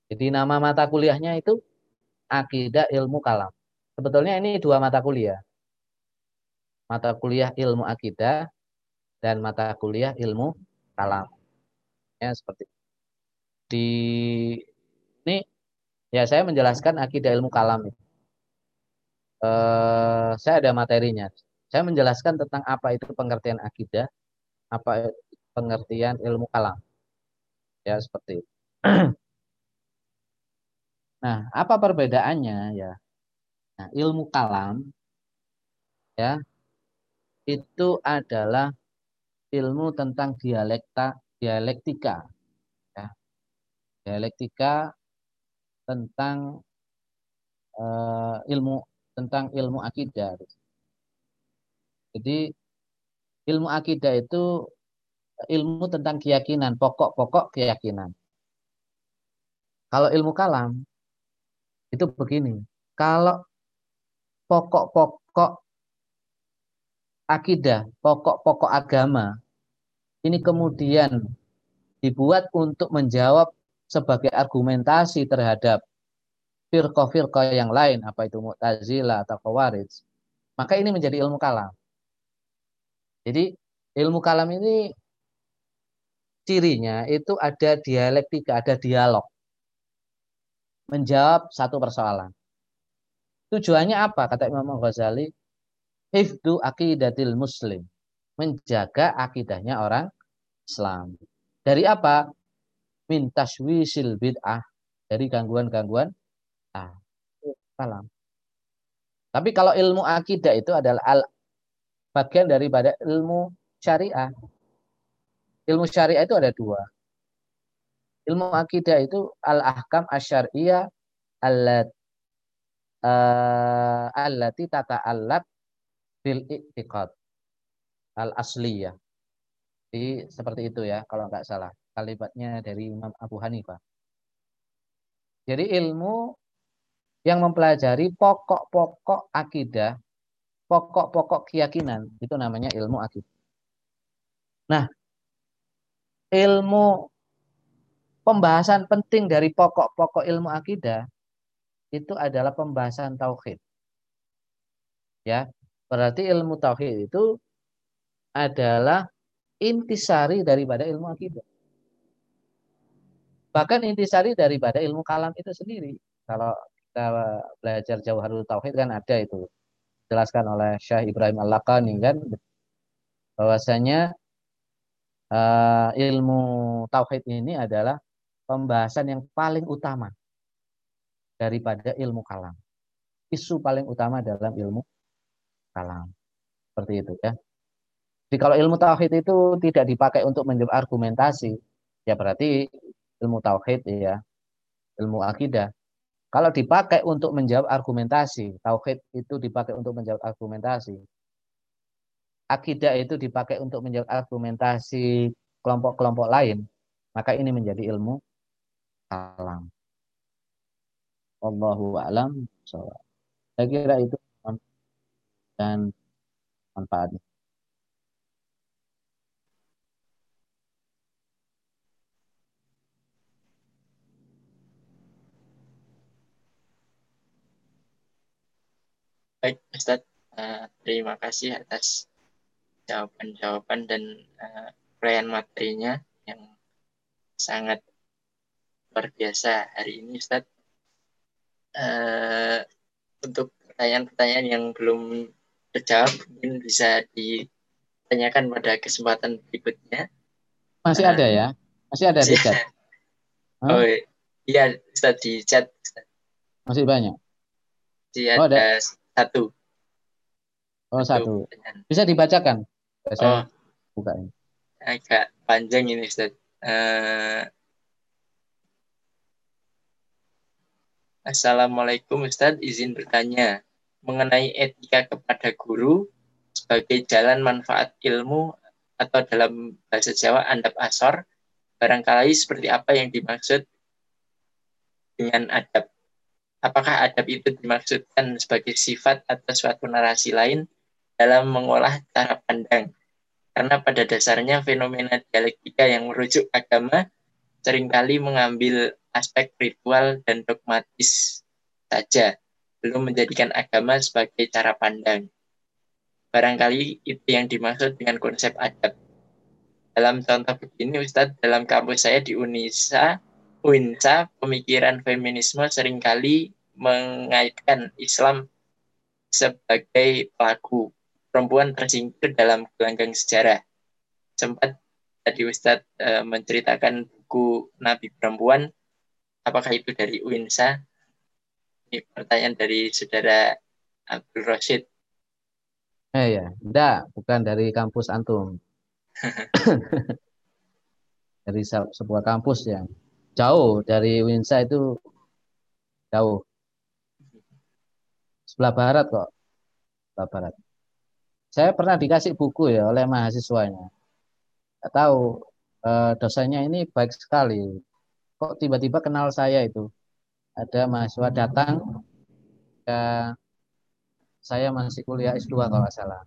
Jadi nama mata kuliahnya itu akidah ilmu kalam. Sebetulnya ini dua mata kuliah, mata kuliah ilmu akidah dan mata kuliah ilmu kalam. Ya seperti itu. Di ini ya saya menjelaskan akidah ilmu kalam itu. Eh, saya ada materinya. Saya menjelaskan tentang apa itu pengertian akidah, apa itu pengertian ilmu kalam. Ya seperti itu. Nah, apa perbedaannya ya? Nah, ilmu kalam ya itu adalah ilmu tentang dialekta, dialektika. Dialektika tentang uh, ilmu tentang ilmu akidah. Jadi ilmu akidah itu ilmu tentang keyakinan, pokok-pokok keyakinan. Kalau ilmu kalam itu begini, kalau pokok-pokok akidah, pokok-pokok agama ini kemudian dibuat untuk menjawab sebagai argumentasi terhadap firqah-firqah yang lain, apa itu Mu'tazilah atau Khawarij, maka ini menjadi ilmu kalam. Jadi ilmu kalam ini cirinya itu ada dialektika, ada dialog, menjawab satu persoalan. Tujuannya apa? Kata Imam Al-Ghazali, hifdu aqidatil muslim, menjaga akidahnya orang Islam. Dari apa? Min tashwisil bid'ah, dari gangguan-gangguan ah kalam. Tapi kalau ilmu akidah itu adalah al, bagian daripada ilmu syariah. Ilmu syariah itu ada dua. Ilmu akidah itu al-ahkam asy-syar'iyyah allat eh allati tata'allaq bil i'tiqad al-asliyah. Jadi seperti itu ya kalau enggak salah. Kalimatnya dari Imam Abu Hanifah. Jadi ilmu yang mempelajari pokok-pokok akidah, pokok-pokok keyakinan, itu namanya ilmu akidah. Nah, ilmu pembahasan penting dari pokok-pokok ilmu akidah itu adalah pembahasan tauhid. Ya, berarti ilmu tauhid itu adalah intisari daripada ilmu akidah. Bahkan intisari daripada ilmu kalam itu sendiri. Kalau kita belajar Jauharul Tauhid kan ada itu. Dijelaskan oleh Syekh Ibrahim Al-Lakani kan. Bahwasanya uh, ilmu Tauhid ini adalah pembahasan yang paling utama daripada ilmu kalam. Isu paling utama dalam ilmu kalam. Seperti itu ya. Jadi kalau ilmu tauhid itu tidak dipakai untuk argumentasi, ya berarti ilmu tauhid, ya ilmu akidah. Kalau dipakai untuk menjawab argumentasi, tauhid itu dipakai untuk menjawab argumentasi. Akidah itu dipakai untuk menjawab argumentasi kelompok-kelompok lain, maka ini menjadi ilmu kalam. Wallahu a'lam. Saya kira itu dan manfaatnya. Baik, Ustaz, uh, terima kasih atas jawaban-jawaban dan uh, perayaan materinya yang sangat luar biasa hari ini, Ustaz. Uh, untuk pertanyaan-pertanyaan yang belum terjawab, mungkin bisa ditanyakan pada kesempatan berikutnya. Masih uh, ada ya? Masih ada di chat? Huh? Oh iya, Ustaz, di chat. Ustaz. Masih banyak? Di oh, ada... Satu. Oh, satu. Bisa dibacakan? Saya oh, bukain. Agak panjang ini, Ustaz. Uh, Assalamualaikum, Ustaz. Izin bertanya. Mengenai etika kepada guru sebagai jalan manfaat ilmu atau dalam bahasa Jawa adab asor, barangkali seperti apa yang dimaksud dengan adab? Apakah adab itu dimaksudkan sebagai sifat atau suatu narasi lain dalam mengolah cara pandang? Karena pada dasarnya fenomena dialektika yang merujuk agama seringkali mengambil aspek ritual dan dogmatis saja, belum menjadikan agama sebagai cara pandang. Barangkali itu yang dimaksud dengan konsep adab. Dalam contoh begini, Ustadz, dalam kampus saya di UNISA, Winsa, pemikiran feminisme seringkali mengaitkan Islam sebagai pelaku. Perempuan tersingkir dalam gelanggang sejarah. Sempat tadi Ustadz e, menceritakan buku Nabi Perempuan. Apakah itu dari Winsa? Ini pertanyaan dari saudara Abdul Rashid. Eh ya, enggak, bukan dari kampus antum. Dari sebuah kampus ya. Jauh dari Winsa itu, jauh sebelah barat kok, sebelah barat. Saya pernah dikasih buku ya oleh mahasiswanya. Nggak tahu e, dosennya ini baik sekali. Kok tiba-tiba kenal saya itu. Ada mahasiswa datang, ya, saya masih kuliah S dua kalau nggak salah.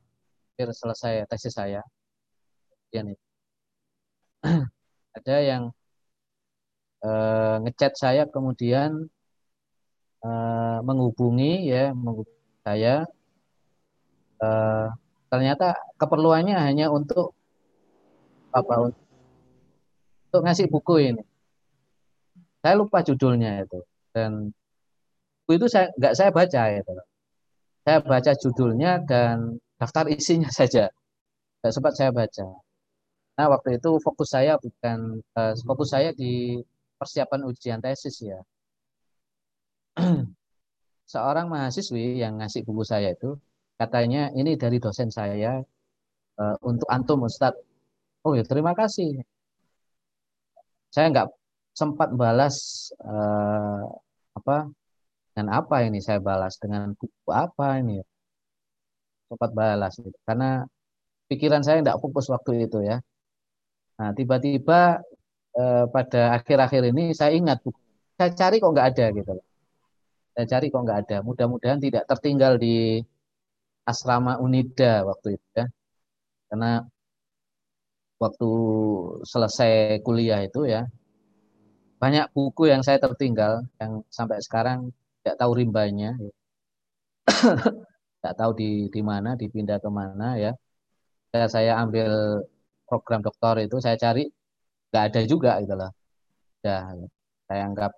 Akhir selesai tesis saya. Kemudian itu ada yang Uh, ngechat saya, kemudian uh, menghubungi ya menghubungi saya, uh, ternyata keperluannya hanya untuk apa, untuk, untuk ngasih buku ini. Saya lupa judulnya itu, dan buku itu saya nggak saya baca itu. Saya baca judulnya dan daftar isinya saja, nggak sempat saya baca. Nah waktu itu fokus saya bukan uh, fokus saya di persiapan ujian tesis ya. Seorang mahasiswi yang ngasih buku saya itu katanya ini dari dosen saya e, untuk antum Ustadz. Oh ya terima kasih. Saya nggak sempat balas e, apa dengan apa ini saya balas dengan buku apa ini. Sempat balas gitu. Karena pikiran saya nggak fokus waktu itu ya. Nah tiba-tiba pada akhir-akhir ini saya ingat buku, saya cari kok nggak ada gitu. Saya cari kok nggak ada. Mudah-mudahan tidak tertinggal di asrama Unida waktu itu ya. Karena waktu selesai kuliah itu ya banyak buku yang saya tertinggal yang sampai sekarang tidak tahu rimbanya, tidak tahu di di mana, dipindah kemana ya. Saya, saya ambil program doktor itu saya cari. Nggak ada juga gitu loh. Sudah saya anggap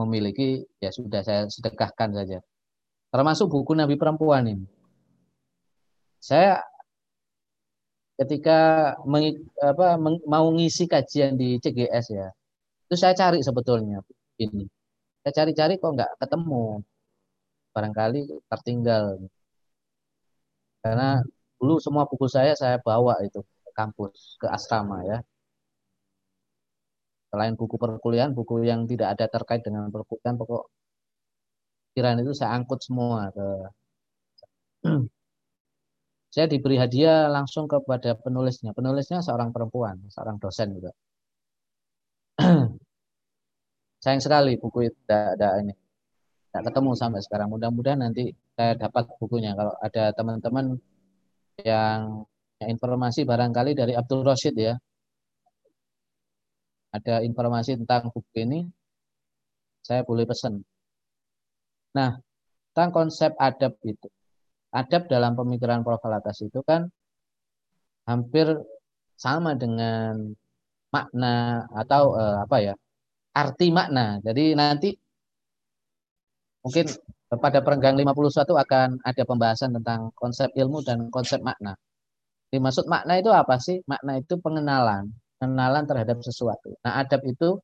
memiliki, ya sudah saya sedekahkan saja. Termasuk buku Nabi Perempuan ini. Saya ketika meng, apa, meng, mau ngisi kajian di C G S ya, itu saya cari sebetulnya ini. Saya cari-cari kok nggak ketemu. Barangkali tertinggal. Karena Dulu semua buku saya saya bawa itu ke kampus, ke asrama ya. Selain buku perkuliahan, buku yang tidak ada terkait dengan perkuliahan, pokok kiraan itu saya angkut semua. Ke... saya diberi hadiah langsung kepada penulisnya. Penulisnya seorang perempuan, seorang dosen juga. Sayang sekali buku itu tidak ada ini. Tidak ketemu sampai sekarang. Mudah-mudahan nanti saya dapat bukunya. Kalau ada teman-teman yang, yang informasi barangkali dari Abdul Rashid ya. Ada informasi tentang buku ini, saya boleh pesan. Nah, tentang konsep adab itu. Adab dalam pemikiran Profesor Alatas itu kan hampir sama dengan makna atau eh, apa ya, arti makna. Jadi nanti mungkin pada perenggang lima puluh satu akan ada pembahasan tentang konsep ilmu dan konsep makna. Dimaksud makna itu apa sih? Makna itu pengenalan, pengenalan terhadap sesuatu. Nah, adab itu,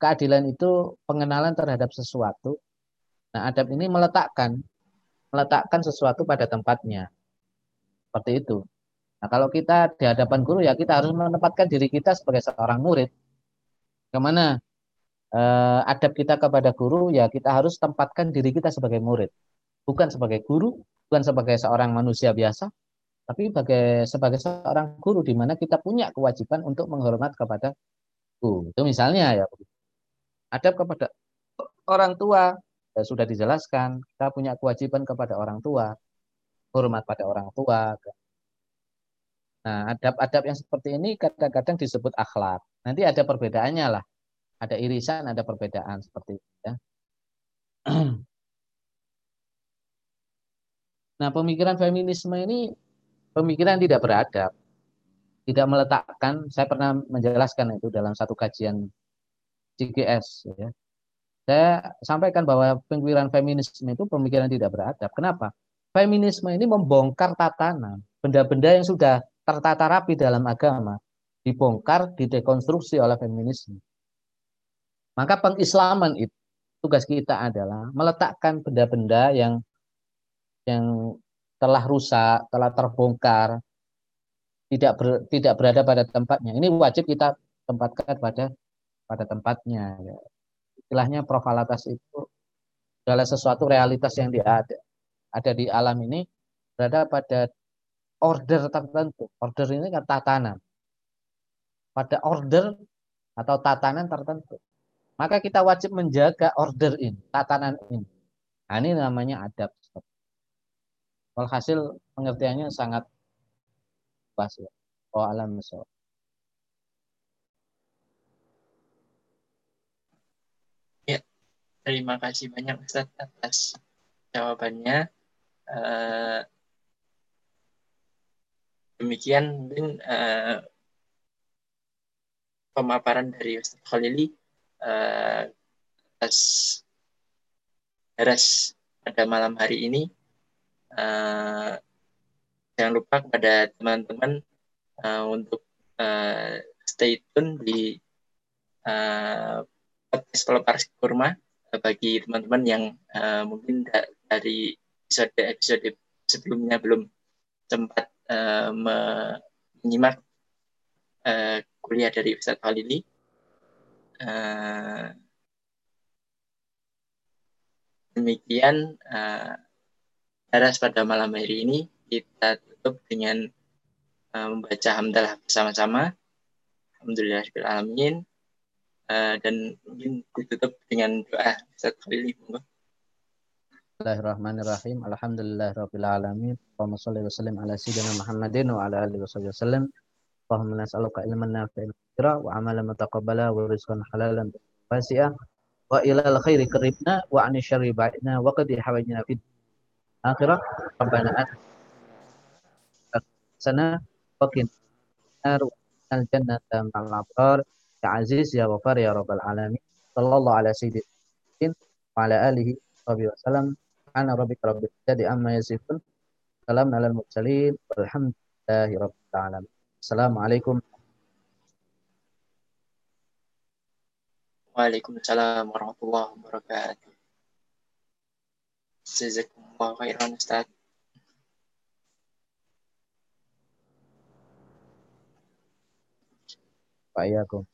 keadilan itu pengenalan terhadap sesuatu. Nah, adab ini meletakkan, meletakkan sesuatu pada tempatnya. Seperti itu. Nah, kalau kita di hadapan guru ya kita harus menempatkan diri kita sebagai seorang murid. Kemana? Adab kita kepada guru ya kita harus tempatkan diri kita sebagai murid, bukan sebagai guru, bukan sebagai seorang manusia biasa, tapi sebagai sebagai seorang guru di mana kita punya kewajiban untuk menghormat kepada guru. Itu misalnya ya. Adab kepada orang tua ya sudah dijelaskan, kita punya kewajiban kepada orang tua, hormat pada orang tua. Nah, adab-adab yang seperti ini kadang-kadang disebut akhlak. Nanti ada perbedaannya lah. Ada irisan, ada perbedaan seperti itu. Ya. Nah, pemikiran feminisme ini pemikiran tidak beradab, tidak meletakkan. Saya pernah menjelaskan itu dalam satu kajian C G S. Ya. Saya sampaikan bahwa pemikiran feminisme itu pemikiran tidak beradab. Kenapa? Feminisme ini membongkar tatanan, benda-benda yang sudah tertata rapi dalam agama dibongkar, didekonstruksi oleh feminisme. Maka pengislaman itu tugas kita adalah meletakkan benda-benda yang yang telah rusak, telah terbongkar, tidak ber, tidak berada pada tempatnya. Ini wajib kita tempatkan pada pada tempatnya. Istilahnya Profesor Alatas itu segala sesuatu realitas yang ada ada di alam ini berada pada order tertentu. Order ini kan tatanan. Pada order atau tatanan tertentu. Maka kita wajib menjaga order ini, tatanan ini. Nah, ini namanya adab. Walhasil pengertiannya sangat pas ya. Oh alam so. Ya, terima kasih banyak Ustaz atas jawabannya. Uh, demikian mungkin uh, pemaparan dari Ustaz Khalili. Uh, atas beres pada malam hari ini. Uh, jangan lupa kepada teman-teman uh, untuk uh, stay tune di uh, podcast Pelepar Kurma uh, bagi teman-teman yang uh, mungkin da- dari episode-episode sebelumnya belum sempat uh, menyimak uh, kuliah dari Ustaz Khalili. Uh, demikian uh, acara pada malam hari ini kita tutup dengan uh, membaca hamdalah bersama-sama. Alhamdulillahirrahmanirrahim. Uh, dan mungkin ditutup dengan doa satu kali. Bismillahirrahmanirrahim. Alhamdulillahirrahmanirrahim. Allahumma salli wa sallim ala sayyidina Muhammadin wa ala alihi wa sallam. Allahumma nas'aluka ilman nafi'an wa amalan mutaqabbala wa rizqan halalan wasi'an wa ilal khairi qaribna wa 'anil syarri ba'idna wa qadi hawajina fid akhirah rabbana atina wa qina al jannata ma'al abrar ya aziz ya ghafar ya rabbal alamin sallallahu ala sayyidina wa ala alihi wa sallam ana rabbika rabbil izzati amma yasifun salamun alal mursalin walhamdulillahi rabbil alamin. Assalamualaikum. Waalaikumsalam warahmatullahi wabarakatuh. Jazakumullah khairan Ustaz. wa iyyakum.